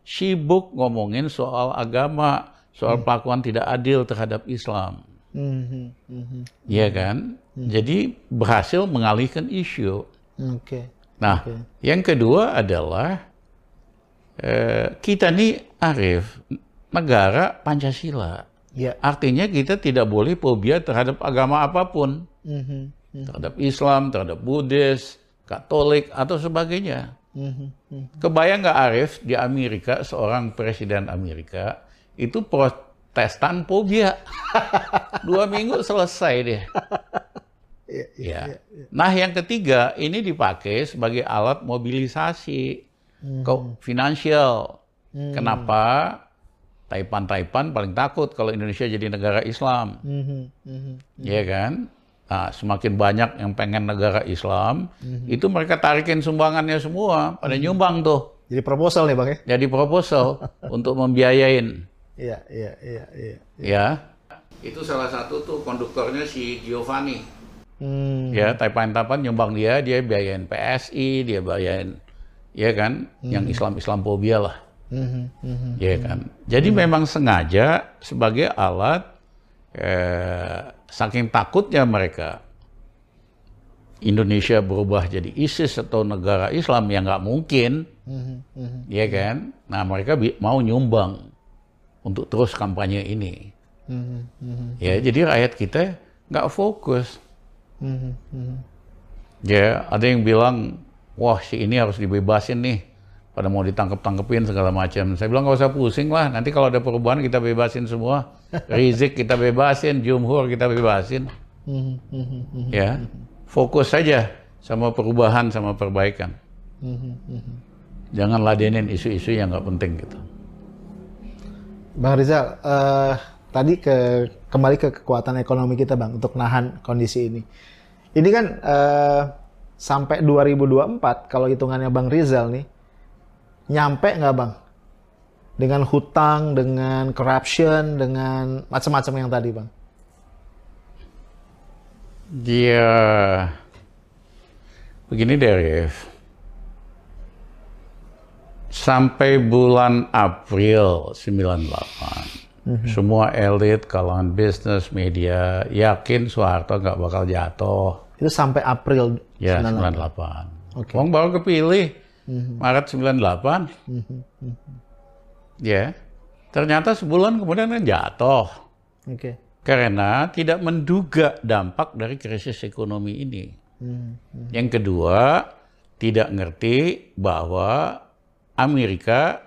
sibuk ngomongin soal agama, soal hmm. pelakuan tidak adil terhadap Islam. Iya hmm. hmm. kan? Hmm. Jadi berhasil mengalihkan isu. Okay. Nah, okay. yang kedua adalah eh, kita nih Arif, negara Pancasila. Yeah. Artinya kita tidak boleh fobia terhadap agama apapun. Mm-hmm. Mm-hmm. Terhadap Islam, terhadap Buddhis, Katolik, atau sebagainya. Mm-hmm. Mm-hmm. Kebayang nggak Arif, di Amerika, seorang presiden Amerika, itu protestan fobia. Dua minggu selesai deh. yeah, yeah, ya. yeah, yeah. Nah yang ketiga, ini dipakai sebagai alat mobilisasi. Mm-hmm. Finansial. Mm-hmm. Kenapa? Taipan-Taipan paling takut kalau Indonesia jadi negara Islam. Mm-hmm, mm-hmm, ya kan? Nah, semakin banyak yang pengen negara Islam, mm-hmm. itu mereka tarikin sumbangannya semua, pada mm-hmm. nyumbang tuh. Jadi proposal nih Bang ya? Jadi proposal untuk membiayain. Iya, iya, iya. Ya. Ya. Itu salah satu tuh konduktornya si Giovanni. Mm-hmm. Ya, Taipan-Taipan nyumbang dia, dia biayain P S I, dia biayain, ya kan? Mm-hmm. Yang Islam-Islam fobia lah. Mm-hmm, mm-hmm, ya kan. Mm-hmm. Jadi mm-hmm. memang sengaja sebagai alat eh, saking takutnya mereka Indonesia berubah jadi ISIS atau negara Islam yang nggak mungkin, mm-hmm, mm-hmm. ya kan. Nah mereka mau nyumbang untuk terus kampanye ini. Mm-hmm, mm-hmm. Ya jadi rakyat kita nggak fokus. Mm-hmm, mm-hmm. Ya ada yang bilang, wah si ini harus dibebasin nih. Pada mau ditangkep-tangkepin segala macam. Saya bilang nggak usah pusing lah. Nanti kalau ada perubahan kita bebasin semua. Rizik kita bebasin, Jumhur kita bebasin. Ya, fokus saja sama perubahan sama perbaikan. Jangan ladenin isu-isu yang nggak penting gitu. Bang Rizal, uh, tadi ke kembali ke kekuatan ekonomi kita Bang untuk nahan kondisi ini. Ini kan uh, sampai dua ribu dua puluh empat kalau hitungannya Bang Rizal nih. Nyampe nggak Bang? Dengan hutang, dengan corruption, dengan macam-macam yang tadi Bang? Dia... Begini deh, Rif. Sampai bulan April sembilan delapan, mm-hmm. semua elit, kalangan bisnis, media, yakin Soeharto nggak bakal jatuh. Itu sampai April ya, sembilan delapan. Okay. Wong baru kepilih. Maret sembilan delapan, ya, ternyata sebulan kemudian kan jatuh, okay. karena tidak menduga dampak dari krisis ekonomi ini. Mm-hmm. Yang kedua, tidak ngerti bahwa Amerika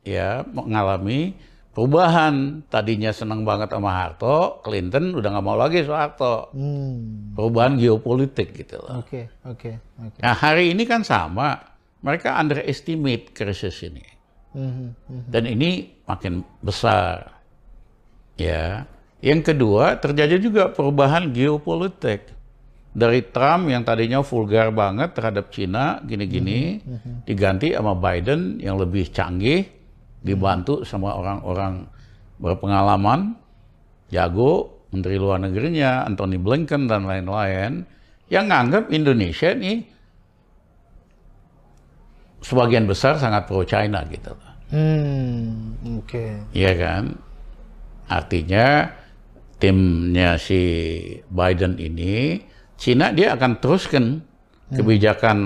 ya mengalami perubahan. Tadinya senang banget sama Harto, Clinton udah nggak mau lagi Soeharto. Mm. Perubahan geopolitik gitu loh. Oke, okay, oke. Okay, okay. Nah hari ini kan sama. Mereka underestimate krisis ini, mm-hmm, mm-hmm. dan ini makin besar. Ya, yang kedua terjadi juga perubahan geopolitik dari Trump yang tadinya vulgar banget terhadap Cina, gini-gini, mm-hmm. diganti sama Biden yang lebih canggih, dibantu sama orang-orang berpengalaman, jago, Menteri Luar Negerinya, Anthony Blinken dan lain-lain, yang nganggap Indonesia nih. Sebagian besar sangat pro China gitu. Hmm, oke. Okay. Iya kan? Artinya timnya si Biden ini, China dia akan teruskan hmm. kebijakan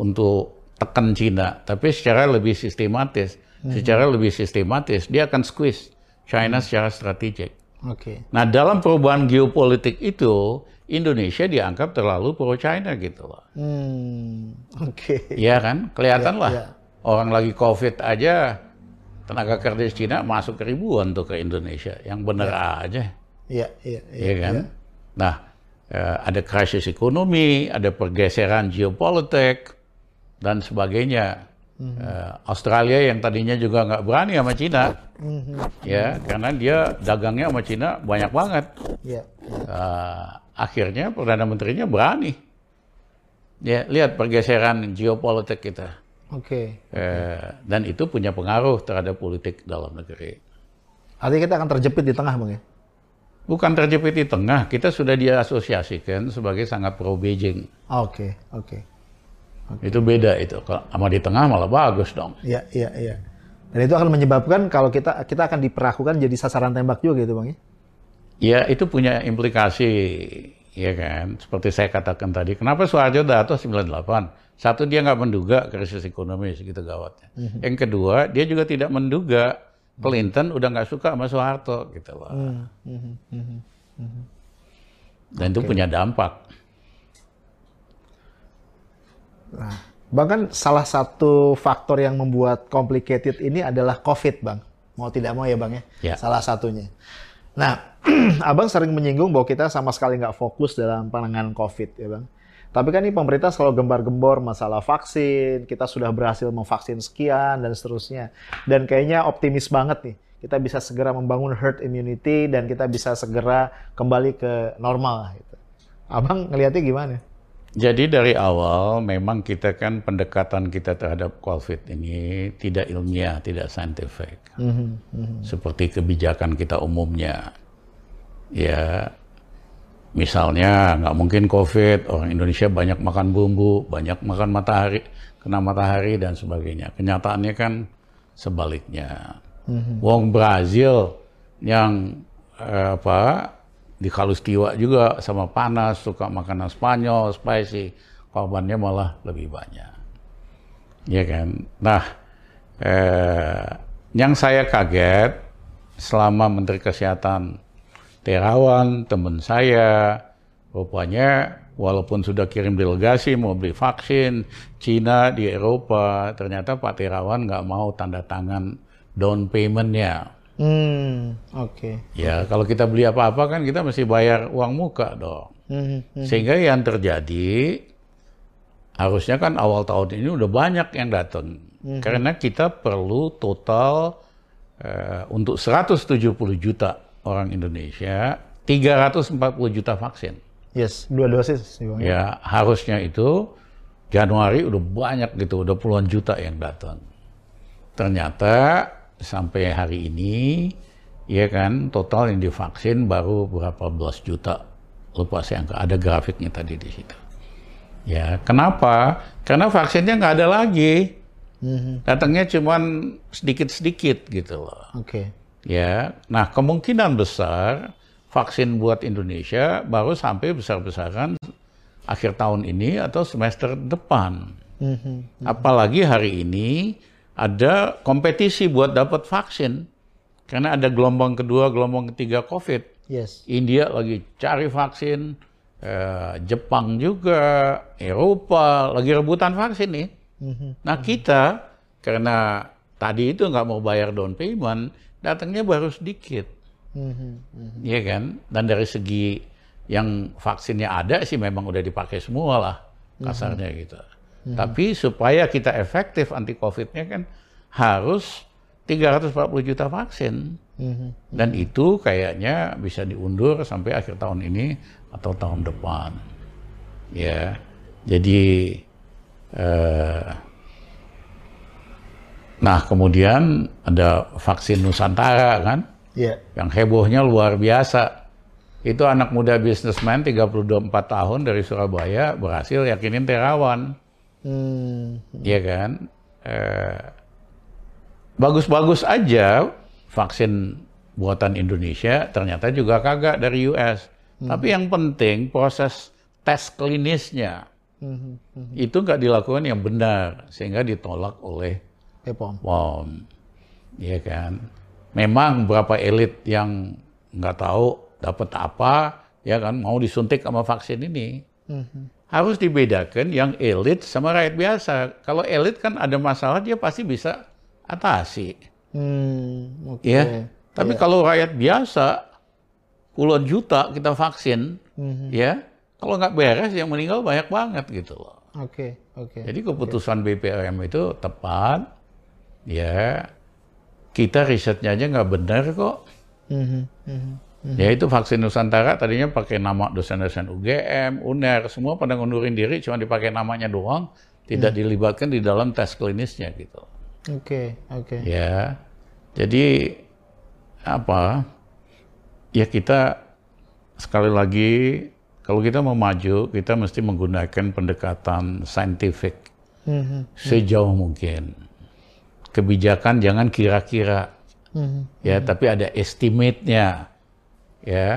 untuk tekan China, tapi secara lebih sistematis. Hmm. Secara lebih sistematis dia akan squeeze China secara strategik. Oke. Okay. Nah, dalam perubahan geopolitik itu Indonesia dianggap terlalu pro China gitu loh. Hmm, oke. Okay. Iya kan, kelihatan ya, lah. Ya. Orang lagi COVID aja, tenaga kerja Cina masuk ribuan tuh ke Indonesia. Yang bener ya. aja. Iya, iya. Iya ya, kan. Ya. Nah, ada krisis ekonomi, ada pergeseran geopolitik dan sebagainya. Mm-hmm. Australia yang tadinya juga nggak berani sama Cina, mm-hmm. ya karena dia dagangnya sama Cina banyak banget. Yeah. Uh, Akhirnya Perdana Menterinya berani. Ya, lihat pergeseran geopolitik kita. Oke. Okay. Eh, dan itu punya pengaruh terhadap politik dalam negeri. Artinya kita akan terjepit di tengah, Bang ya? Bukan terjepit di tengah, kita sudah diasosiasikan sebagai sangat pro Beijing. Oke, oke. Itu beda itu. Kalau sama di tengah malah bagus dong. Iya, iya, iya. Dan itu akan menyebabkan kalau kita kita akan diperlakukan jadi sasaran tembak juga gitu, Bang. Iya, itu punya implikasi, ya kan. Seperti saya katakan tadi, kenapa Soeharto datang sembilan puluh delapan? Satu, dia nggak menduga krisis ekonomi segitu gawatnya. Mm-hmm. Yang kedua, dia juga tidak menduga Clinton udah nggak suka sama Soeharto gitu loh. Mm, mm, mm, mm. Dan okay. Itu punya dampak. Nah, Bang, kan salah satu faktor yang membuat complicated ini adalah COVID, Bang. Mau tidak mau ya, Bang ya. Yeah. Salah satunya. Nah, Abang sering menyinggung bahwa kita sama sekali nggak fokus dalam penanganan COVID, ya, Bang. Tapi kan ini pemerintah selalu gembar-gembor masalah vaksin, kita sudah berhasil memvaksin sekian, dan seterusnya. Dan kayaknya optimis banget nih, kita bisa segera membangun herd immunity, dan kita bisa segera kembali ke normal. Gitu. Abang ngelihatnya gimana? Jadi dari awal memang kita kan pendekatan kita terhadap COVID ini tidak ilmiah, tidak scientific. Mm-hmm, mm-hmm. Seperti kebijakan kita umumnya. Ya. Misalnya, nggak mungkin COVID, orang Indonesia banyak makan bumbu, banyak makan matahari, kena matahari, dan sebagainya. Kenyataannya kan sebaliknya. Mm-hmm. Wong Brazil yang eh, apa dikalustiwa juga sama panas, suka makanan Spanyol, spicy, korbannya malah lebih banyak. Ya kan? Nah, eh, yang saya kaget selama Menteri Kesehatan Terawan, teman saya, rupanya walaupun sudah kirim delegasi mau beli vaksin, Cina di Eropa, ternyata Pak Terawan nggak mau tanda tangan down paymentnya. Hmm, oke. Okay. Ya, kalau kita beli apa-apa kan kita mesti bayar uang muka dong. Hmm, hmm. Sehingga yang terjadi, harusnya kan awal tahun ini udah banyak yang datang. Hmm. Karena kita perlu total uh, untuk seratus tujuh puluh juta. Orang Indonesia, tiga ratus empat puluh juta vaksin. Yes, dua dosis. Ya, ya, harusnya itu Januari udah banyak gitu, udah puluhan juta yang datang. Ternyata sampai hari ini, ya kan, total yang divaksin baru berapa belas juta. Lupa saya angka, ada grafiknya tadi di situ. Ya, kenapa? Karena vaksinnya nggak ada lagi. Mm-hmm. Datangnya cuma sedikit-sedikit gitu loh. Oke. Okay. Ya, nah kemungkinan besar vaksin buat Indonesia baru sampai besar-besaran akhir tahun ini atau semester depan. Mm-hmm. Apalagi hari ini ada kompetisi buat dapat vaksin karena ada gelombang kedua, gelombang ketiga COVID. Yes. India lagi cari vaksin, eh, Jepang juga, Eropa lagi rebutan vaksin nih. Mm-hmm. Nah kita karena tadi itu nggak mau bayar down payment, datangnya baru sedikit. Mm-hmm, mm-hmm. Iya kan? Dan dari segi yang vaksinnya ada sih memang udah dipakai semua lah, kasarnya mm-hmm. gitu. Mm-hmm. Tapi supaya kita efektif anti-COVID-nya kan harus tiga ratus empat puluh juta vaksin. Mm-hmm. Dan itu kayaknya bisa diundur sampai akhir tahun ini atau tahun depan. Ya, jadi... Uh, Nah, kemudian ada vaksin Nusantara, kan? Yeah. Yang hebohnya luar biasa. Itu anak muda bisnismen tiga puluh dua empat tahun dari Surabaya berhasil yakinin Terawan. Hmm. Iya kan? Eh, bagus-bagus aja vaksin buatan Indonesia, ternyata juga kagak dari U S. Hmm. Tapi yang penting proses tes klinisnya, hmm. Hmm. itu nggak dilakukan yang benar, sehingga ditolak oleh B P O M, ya kan. Memang beberapa elit yang nggak tahu dapat apa, ya kan, mau disuntik sama vaksin ini. Mm-hmm. Harus dibedakan yang elit sama rakyat biasa. Kalau elit kan ada masalah dia pasti bisa atasi, mm, okay. ya. Tapi yeah. kalau rakyat biasa, puluhan juta kita vaksin, mm-hmm. ya. Kalau nggak beres yang meninggal banyak banget gitu loh. Oke, okay, oke. Okay, jadi keputusan okay. B P O M itu tepat. Ya, kita risetnya aja nggak benar kok. Mm-hmm, mm-hmm, mm-hmm. Ya itu vaksin Nusantara tadinya pakai nama dosen-dosen U G M, U N E R, semua pada ngundurin diri, cuma dipakai namanya doang, tidak mm. dilibatkan di dalam tes klinisnya gitu. Oke, okay, oke. Okay. Ya, jadi apa? Ya kita sekali lagi, kalau kita mau maju, kita mesti menggunakan pendekatan saintifik mm-hmm. sejauh mungkin. Kebijakan jangan kira-kira, mm-hmm. ya, mm-hmm. tapi ada estimate-nya, ya.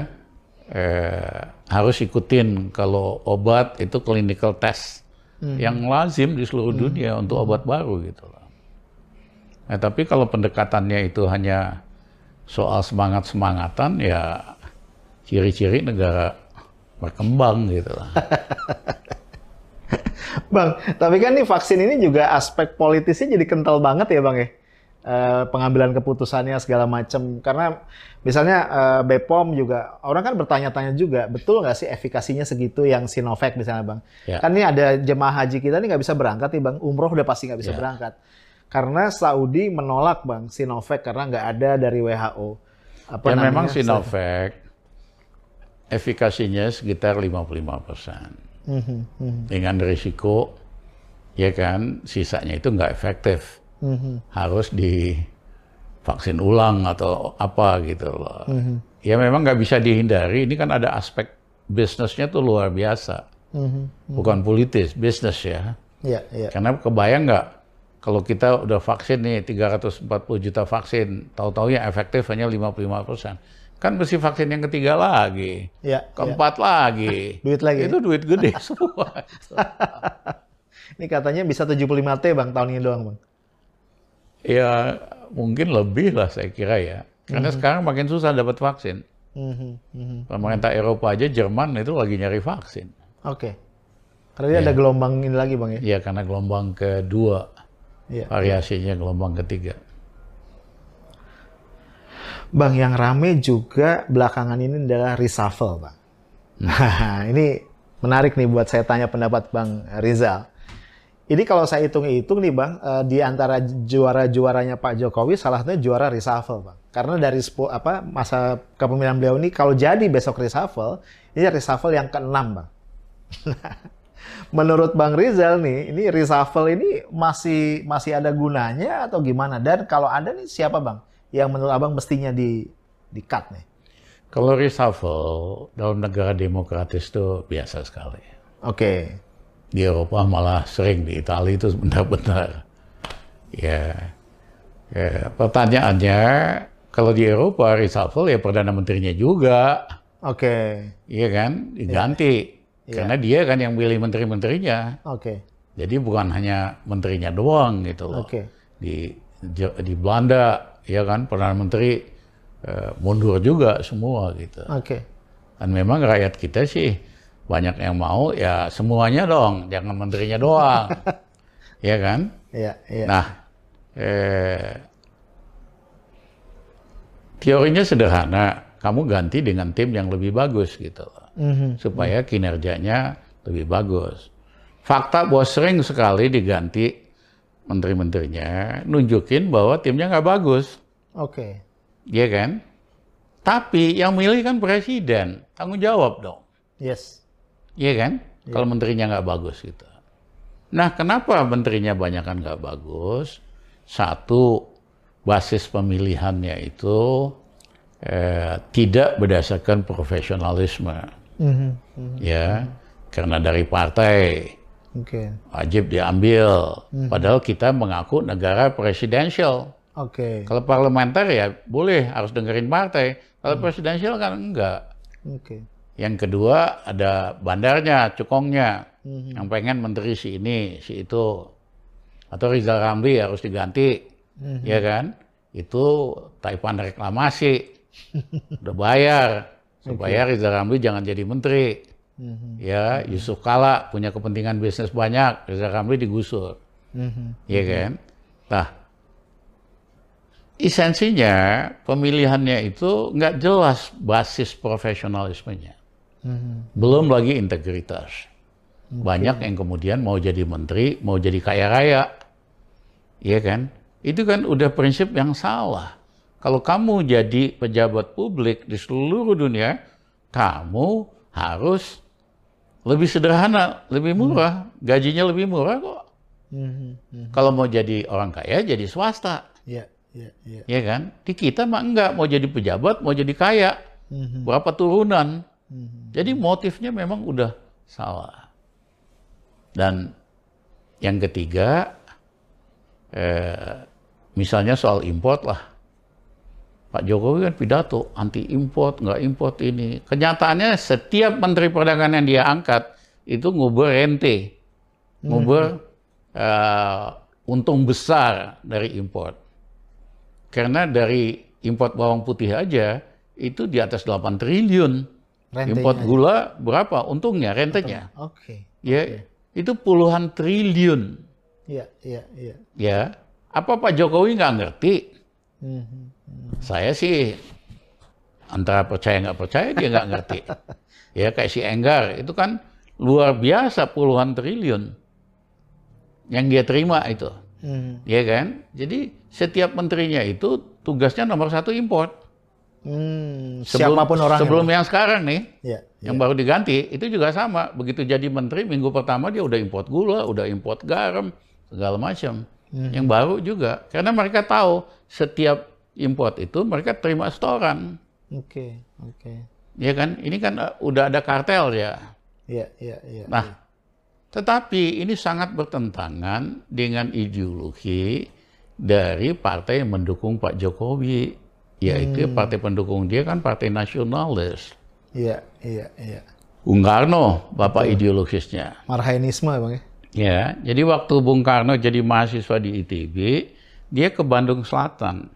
Eh, harus ikutin kalau obat itu clinical test mm-hmm. yang lazim di seluruh mm-hmm. dunia untuk obat baru gitu lah. Nah, tapi kalau pendekatannya itu hanya soal semangat-semangatan, ya ciri-ciri negara berkembang gitu lah. Bang, tapi kan nih vaksin ini juga aspek politisnya jadi kental banget ya Bang ya? E, pengambilan keputusannya segala macam. Karena misalnya e, B P O M juga, orang kan bertanya-tanya juga, betul nggak sih efikasinya segitu yang Sinovac misalnya Bang? Ya. Kan ini ada jemaah haji kita nih nggak bisa berangkat nih Bang, umroh udah pasti nggak bisa ya. berangkat. Karena Saudi menolak Bang Sinovac karena nggak ada dari W H O. Apa ya namanya? Memang Sinovac efikasinya sekitar lima puluh lima persen. Mm-hmm. Dengan risiko, ya kan, sisanya itu nggak efektif. Mm-hmm. Harus divaksin ulang atau apa gitu loh. Mm-hmm. Ya memang nggak bisa dihindari, ini kan ada aspek bisnisnya tuh luar biasa. Mm-hmm. Bukan politis, bisnis ya. Yeah, yeah. Karena kebayang nggak? Kalau kita udah vaksin nih, tiga ratus empat puluh juta vaksin, tahu-tahu yang efektif hanya lima puluh lima persen. Kan mesti vaksin yang ketiga lagi, ya, keempat ya. lagi. Duit lagi. Itu duit gede semua. Ini katanya bisa tujuh puluh lima T Bang, tahun ini doang Bang. Ya mungkin lebih lah saya kira ya. Karena mm-hmm. sekarang makin susah dapat vaksin. Mm-hmm. Mm-hmm. Pemerintah Eropa aja, Jerman itu lagi nyari vaksin. Oke. Okay. Karena ya. ada gelombang ini lagi Bang ya? Iya, karena gelombang kedua. Ya, variasinya ya. gelombang ketiga. Bang, yang rame juga belakangan ini adalah reshuffle, Bang. Hmm. Ini menarik nih buat saya tanya pendapat Bang Rizal. Ini kalau saya hitung-hitung nih Bang, di antara juara-juaranya Pak Jokowi salah satunya juara reshuffle, Bang. Karena dari apa masa kepemimpinan beliau ini kalau jadi besok reshuffle, ini reshuffle yang keenam, Bang. Menurut Bang Rizal nih, ini reshuffle ini masih masih ada gunanya atau gimana? Dan kalau ada nih siapa Bang yang menurut Abang mestinya di di cut nih? Kalau reshuffle dalam negara demokratis itu biasa sekali. Oke. Okay. Di Eropa malah sering, di Italia itu benar-benar. Ya. ya. Pertanyaannya kalau di Eropa reshuffle ya perdana menterinya juga. Oke. Okay. Iya kan? Diganti. Yeah. Karena yeah. dia kan yang pilih menteri-menterinya. Oke. Okay. Jadi bukan hanya menterinya doang gitu loh. Oke. Okay. Di di Belanda ya kan perdana menteri eh, mundur juga semua gitu. Oke. Okay. Dan memang rakyat kita sih banyak yang mau ya semuanya dong, jangan menterinya doang. Iya kan? Iya, yeah, yeah. Nah, eh, teorinya sederhana. Kamu ganti dengan tim yang lebih bagus gitu loh. Mm-hmm. Supaya kinerjanya lebih bagus. Fakta bahwa sering sekali diganti menteri-menterinya nunjukin bahwa timnya nggak bagus. Oke. Okay. Iya kan? Tapi yang milih kan presiden. Tanggung jawab dong. Yes. Iya kan? Yeah. Kalau menterinya nggak bagus gitu. Nah kenapa menterinya banyakan nggak bagus? Satu, basis pemilihannya itu Eh, tidak berdasarkan profesionalisme, mm-hmm. Mm-hmm. ya karena dari partai okay. wajib diambil. Mm-hmm. Padahal kita mengaku negara presidensial. Okay. Kalau parlementer ya boleh harus dengerin partai. Kalau mm-hmm. presidensial kan enggak. Okay. Yang kedua ada bandarnya, cukongnya, mm-hmm. yang pengen menteri si ini, si itu, atau Rizal Ramli harus diganti, mm-hmm. ya kan? Itu taipan reklamasi. Udah bayar supaya okay. Rizal Ramli jangan jadi menteri. Mm-hmm. Ya, Yusuf Kala punya kepentingan bisnis banyak, Rizal Ramli digusur. Mm-hmm. Ya kan? Nah, esensinya pemilihannya itu nggak jelas basis profesionalismenya. Mm-hmm. Belum lagi integritas. Okay. Banyak yang kemudian mau jadi menteri, mau jadi kaya raya. Ya kan? Itu kan udah prinsip yang salah. Kalau kamu jadi pejabat publik di seluruh dunia, kamu harus lebih sederhana, lebih murah, hmm. gajinya lebih murah kok. Hmm, hmm. Kalau mau jadi orang kaya, jadi swasta. Iya, yeah, yeah, yeah. ya kan? Di kita mah enggak, mau jadi pejabat, mau jadi kaya. Hmm. Berapa turunan? Hmm. Jadi motifnya memang udah salah. Dan yang ketiga, eh, misalnya soal import lah. Pak Jokowi kan pidato, anti import, nggak import ini. Kenyataannya setiap Menteri Perdagangan yang dia angkat, itu ngubur rente. Ngubur hmm. uh, untung besar dari import. Karena dari import bawang putih aja, itu di atas delapan triliun. Rentenya import aja. Gula berapa? Untungnya, rentenya. Oke. Okay. Ya, okay. Itu puluhan triliun. Iya, iya, iya. Ya. Apa Pak Jokowi nggak ngerti? Hmm. Saya sih antara percaya nggak percaya dia nggak ngerti. Ya kayak si Enggar itu kan luar biasa puluhan triliun yang dia terima itu, hmm. ya kan? Jadi setiap menterinya itu tugasnya nomor satu import. Hmm, sebelum, siapapun orang sebelum yang, yang sekarang nih, ya, yang ya. baru diganti itu juga sama. Begitu jadi menteri minggu pertama dia udah import gula, udah import garam, segala macam. Hmm. Yang baru juga karena mereka tahu setiap import itu mereka terima setoran. Oke, oke. Ya kan, ini kan uh, udah ada kartel ya. Iya, iya, iya. Nah, ya. Tetapi ini sangat bertentangan dengan ideologi dari partai yang mendukung Pak Jokowi, yaitu hmm. partai pendukung dia kan partai nasionalis. Iya, iya, iya. Bung Karno, bapak Betul. ideologisnya. Marhaenisme, Bang. Ya, jadi waktu Bung Karno jadi mahasiswa di I T B, dia ke Bandung Selatan.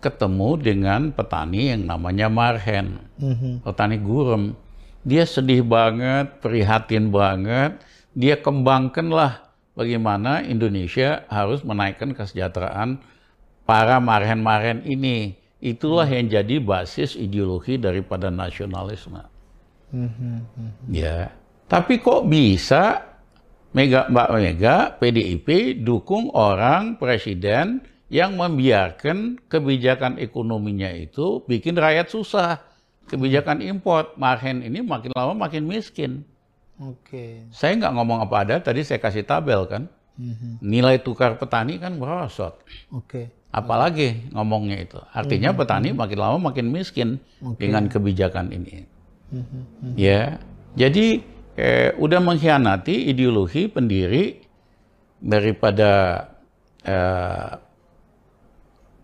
Ketemu dengan petani yang namanya Marhen, mm-hmm. petani gurem. Dia sedih banget, prihatin banget. Dia kembangkanlah bagaimana Indonesia harus menaikkan kesejahteraan para Marhen-Marhen ini. Itulah mm-hmm. yang jadi basis ideologi daripada nasionalisme. Mm-hmm. Ya, tapi kok bisa Mega, Mbak Mega, P D I P dukung orang presiden yang membiarkan kebijakan ekonominya itu bikin rakyat susah. Kebijakan import, marhen ini makin lama makin miskin. Oke. Okay. Saya nggak ngomong apa ada, tadi saya kasih tabel kan. Mm-hmm. Nilai tukar petani kan merosot. Oke. Okay. Apalagi ngomongnya itu. Artinya mm-hmm. petani makin lama makin miskin okay. dengan kebijakan ini. Mm-hmm. Ya, jadi eh, udah mengkhianati ideologi pendiri daripada eh,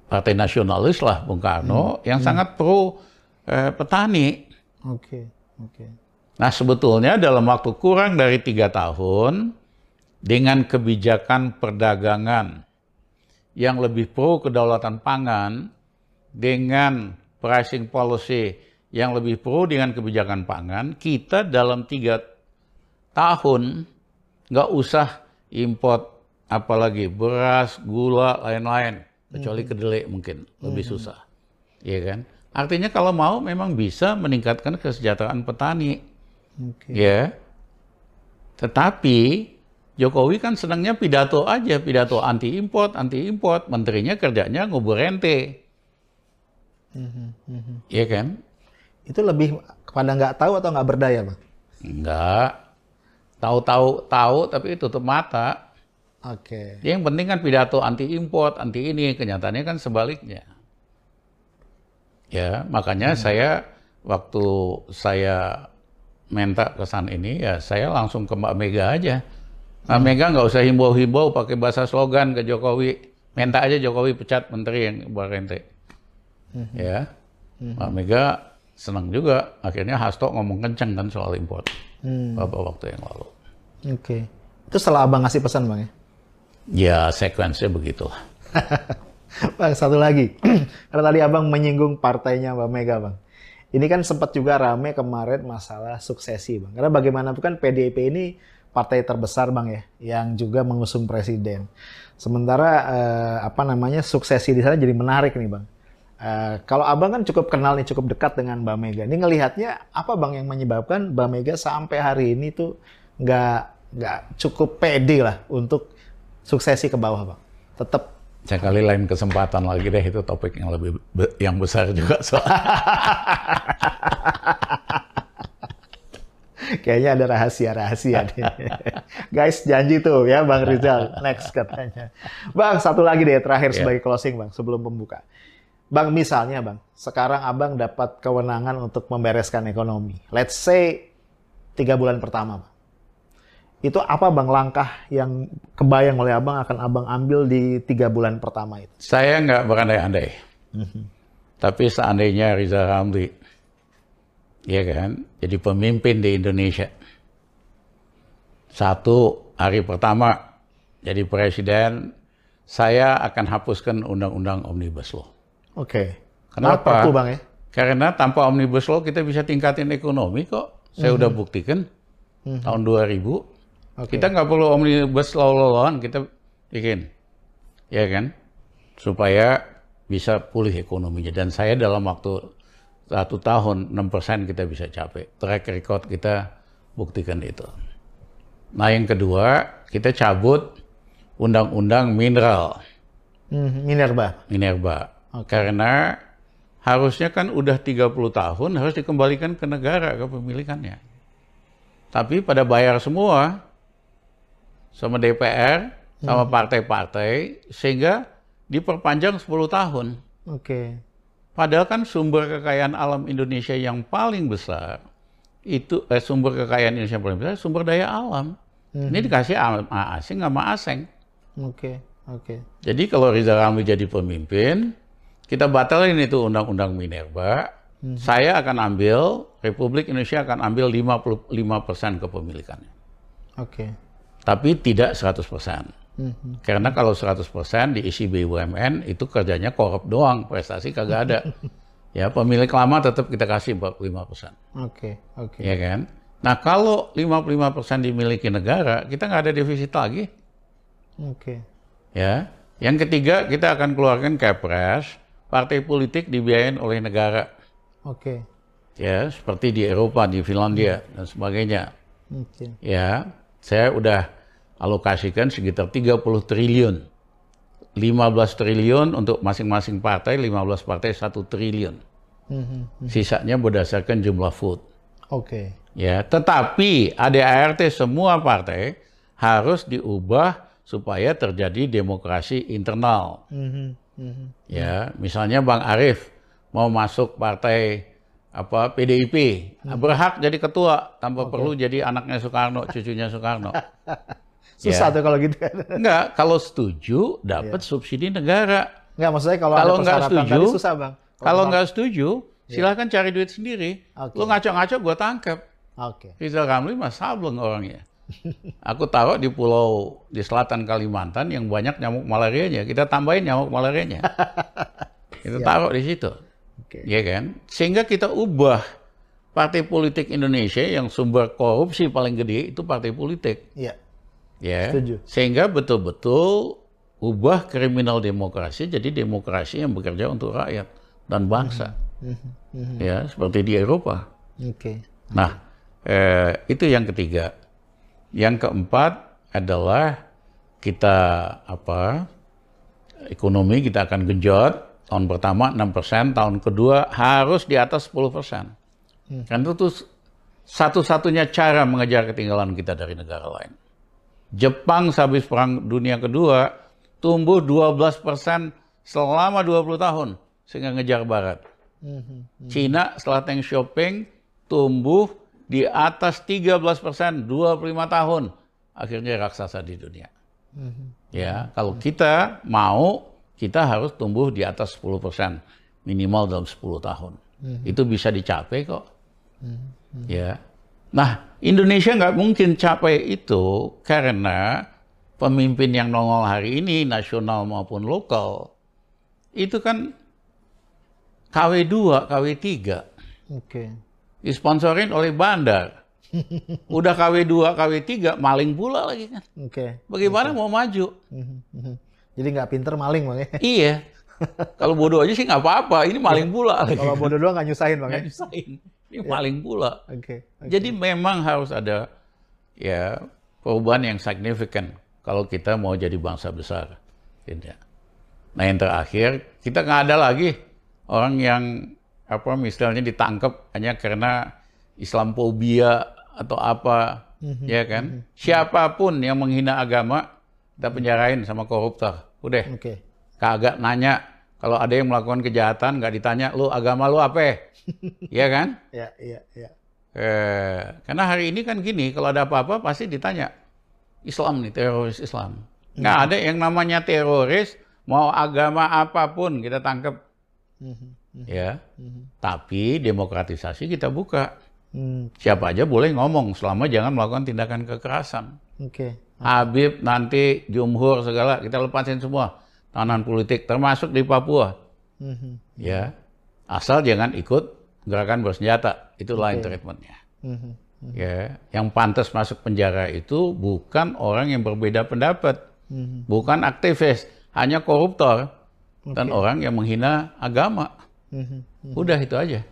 partai nasionalis lah Bung Karno, hmm. yang hmm. sangat pro eh, petani. Oke, oke. Nah sebetulnya dalam waktu kurang dari tiga tahun, dengan kebijakan perdagangan yang lebih pro kedaulatan pangan, dengan pricing policy yang lebih pro dengan kebijakan pangan, kita dalam tiga tahun nggak usah import apalagi beras, gula, lain-lain. Kecuali kedelai mungkin lebih hmm. susah, ya kan? Artinya kalau mau memang bisa meningkatkan kesejahteraan petani, okay. ya. Tetapi Jokowi kan senangnya pidato aja, pidato anti import, anti import. Menterinya kerjanya ngubur rente, hmm. hmm. ya kan? Itu lebih kepada nggak tahu atau nggak berdaya, Bang? Nggak, tahu-tahu tahu tapi tutup mata. Oke. Okay. Yang penting kan pidato anti import, anti ini, kenyataannya kan sebaliknya. Ya, makanya hmm. saya waktu saya minta kesan ini ya saya langsung ke Mbak Mega aja. Mbak hmm. Mega nggak usah himbau-himbau pakai bahasa slogan ke Jokowi, minta aja Jokowi pecat menteri yang buat rente. Hmm. Ya. Hmm. Mbak Mega senang juga, akhirnya Hasto ngomong kenceng kan soal import. Hmm. Beberapa waktu yang lalu. Oke. Okay. Itu setelah Abang ngasih pesan, Bang ya. Ya, sekuensinya begitulah. Bang, satu lagi. Karena tadi Abang menyinggung partainya Mbak Mega, Bang. Ini kan sempat juga rame kemarin masalah suksesi, Bang. Karena bagaimanapun kan P D I P ini partai terbesar, Bang ya, yang juga mengusung presiden. Sementara eh, apa namanya suksesi di sana jadi menarik nih, Bang. Eh, kalau Abang kan cukup kenal nih, cukup dekat dengan Mbak Mega. Ini ngelihatnya apa, Bang, yang menyebabkan Mbak Mega sampai hari ini tuh nggak nggak cukup pede lah untuk suksesi ke bawah, Bang. Tetap. Sekali lain kesempatan lagi deh, itu topik yang lebih be yang besar juga soal. Kayaknya ada rahasia-rahasia nih. Guys, janji tuh ya Bang Rizal, next katanya. Bang, satu lagi deh terakhir yeah. sebagai closing, Bang, sebelum pembuka. Bang, misalnya Bang, sekarang Abang dapat kewenangan untuk membereskan ekonomi. Let's say tiga bulan pertama, Bang. Itu apa Bang langkah yang kebayang oleh Abang akan Abang ambil di tiga bulan pertama itu? Saya nggak berandai-andai. Mm-hmm. Tapi seandainya Rizal Ramli, ya kan, jadi pemimpin di Indonesia. Satu, hari pertama jadi presiden, saya akan hapuskan undang-undang Omnibus Law. Oke. Okay. Kenapa? Perpu, Bang, ya? Karena tanpa Omnibus Law kita bisa tingkatin ekonomi kok. Saya mm-hmm. udah buktikan mm-hmm. tahun dua ribu. Okay. Kita nggak perlu Omnibus Law-lawan, kita bikin, ya kan, supaya bisa pulih ekonominya. Dan saya dalam waktu satu tahun enam persen kita bisa capai. Track record kita buktikan itu. Nah yang kedua, kita cabut undang-undang mineral. Mm, Minerba. Minerba. Okay. Karena harusnya kan udah tiga puluh tahun harus dikembalikan ke negara kepemilikannya. Tapi pada bayar semua. Sama D P R, sama partai-partai, sehingga diperpanjang sepuluh tahun. Oke. Okay. Padahal kan sumber kekayaan alam Indonesia yang paling besar, itu eh, sumber kekayaan Indonesia yang paling besar, sumber daya alam. Mm-hmm. Ini dikasih asing sama asing. Oke, okay. oke. Okay. Jadi kalau Rizal Ramli jadi pemimpin, kita batalin itu undang-undang Minerba, mm-hmm. saya akan ambil, Republik Indonesia akan ambil lima puluh lima persen kepemilikannya. Oke. Okay. Tapi tidak seratus persen. Mm-hmm. Karena kalau seratus persen diisi B U M N, itu kerjanya korup doang, prestasi kagak ada. Ya, pemilik lama tetap kita kasih empat puluh lima persen. Oke, oke. Ya kan? Nah, kalau lima puluh lima persen dimiliki negara, kita nggak ada defisit lagi. Oke. Okay. Ya. Yang ketiga, kita akan keluarkan Kepres, partai politik dibiayain oleh negara. Oke. Okay. Ya, seperti di Eropa, di Finlandia, mm-hmm. dan sebagainya. Okay. Ya, saya udah alokasikan sekitar tiga puluh triliun. lima belas triliun untuk masing-masing partai, lima belas partai satu triliun. Mm-hmm. Sisanya berdasarkan jumlah vote. Oke. Okay. Ya, tetapi A D A R T semua partai harus diubah supaya terjadi demokrasi internal. Mm-hmm. Mm-hmm. Ya, misalnya Bang Arief mau masuk partai apa P D I P, mm-hmm. berhak jadi ketua tanpa okay. perlu jadi anaknya Soekarno, cucunya Soekarno. Susah ya. Tuh kalau gitu kan? Enggak, kalau setuju dapat yeah. subsidi negara. Enggak, maksudnya kalau, kalau ada persyaratan setuju, tadi susah Bang. Kalau, kalau nggak setuju, yeah. silahkan cari duit sendiri. Okay. Lu ngaco-ngaco gua tangkap. Oke. Okay. Rizal Ramli mas sableng orangnya. Aku taruh di pulau di selatan Kalimantan yang banyak nyamuk malarianya. Kita tambahin nyamuk malarianya. Kita taruh di situ. Okay. Ya kan? Sehingga kita ubah partai politik Indonesia yang sumber korupsi paling gede itu partai politik. Iya. Yeah. Ya, setuju. Sehingga betul-betul ubah kriminal demokrasi jadi demokrasi yang bekerja untuk rakyat dan bangsa, mm-hmm. Mm-hmm. ya seperti di Eropa. Okay. Nah, eh, itu yang ketiga. Yang keempat adalah kita apa ekonomi kita akan genjot tahun pertama enam persen, tahun kedua harus di atas sepuluh persen. Mm. Kan itu tuh satu-satunya cara mengejar ketinggalan kita dari negara lain. Jepang sehabis Perang Dunia Kedua tumbuh dua belas persen selama dua puluh tahun sehingga ngejar Barat. Mm-hmm. Cina setelah Deng Xiaoping tumbuh di atas tiga belas persen dua puluh lima tahun akhirnya raksasa di dunia. Mm-hmm. Ya kalau mm-hmm. kita mau kita harus tumbuh di atas sepuluh persen minimal dalam sepuluh tahun. Mm-hmm. Itu bisa dicapai kok. Mm-hmm. Ya. Nah, Indonesia nggak mungkin capai itu karena pemimpin yang nongol hari ini, nasional maupun lokal, itu kan K W dua, K W tiga. Okay. Disponsorin oleh bandar. Udah K W dua, K W tiga, maling pula lagi kan. Okay. Bagaimana okay. mau maju? Jadi nggak pinter maling, Bang. Iya. Kalau bodoh aja sih nggak apa-apa, ini maling pula. Kalau bodoh doang nggak nyusahin, Bang. Nggak nyusahin. Ini yeah. paling pula. Okay, okay. Jadi memang harus ada ya perubahan yang signifikan kalau kita mau jadi bangsa besar. Tidak. Nah yang terakhir kita nggak ada lagi orang yang apa misalnya ditangkap hanya karena Islamofobia atau apa, mm-hmm. ya kan? Mm-hmm. Siapapun yang menghina agama kita penjarain sama koruptor. Udah. Okay. Kagak nanya Kalau ada yang melakukan kejahatan nggak ditanya, lu agama lu apa? Iya kan? Iya, iya, iya. Eh, karena hari ini kan gini, kalau ada apa-apa pasti ditanya. Islam nih, teroris Islam. Nggak ada yang namanya teroris, mau agama apapun kita tangkap. Ya, tapi demokratisasi kita buka. Hmm. Siapa aja boleh ngomong, selama jangan melakukan tindakan kekerasan. Oke. Okay. Habib nanti Jumhur segala kita lepasin semua tahanan politik, termasuk di Papua. Hmm. Ya, asal jangan ikut gerakan bersenjata, itu lain okay. treatmentnya. Hmm. Hmm. Ya, yang pantas masuk penjara itu bukan orang yang berbeda pendapat, hmm. bukan aktivis, hanya koruptor okay. dan orang yang menghina agama. Hmm. Hmm. Udah itu aja.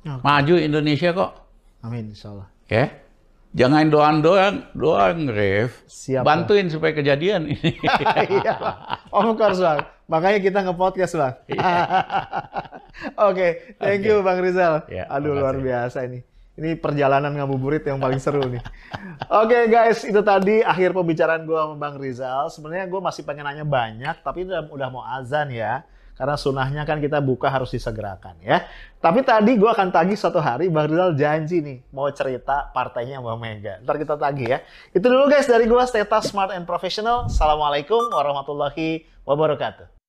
Okay. Maju Indonesia kok. Amin, insya Allah. Ya, jangan doang-doang, doang, Rif. Siap, bantuin supaya kejadian ini. Iya, of course, Bang. Makanya kita nge-podcast, Bang. Oke, thank okay. you, Bang Rizal. Ya, aduh, luar biasa ini. Ini perjalanan ngabuburit yang paling seru nih. Oke, okay, guys, itu tadi akhir pembicaraan gue sama Bang Rizal. Sebenarnya gue masih pengen nanya banyak, tapi udah, udah mau azan ya. Karena sunahnya kan kita buka harus disegerakan ya. Tapi tadi gue akan tagih suatu hari Bang Rizal janji nih mau cerita partainya Mbak Mega. Ntar kita tagih ya. Itu dulu guys dari gue, Stay Smart and Professional. Assalamualaikum warahmatullahi wabarakatuh.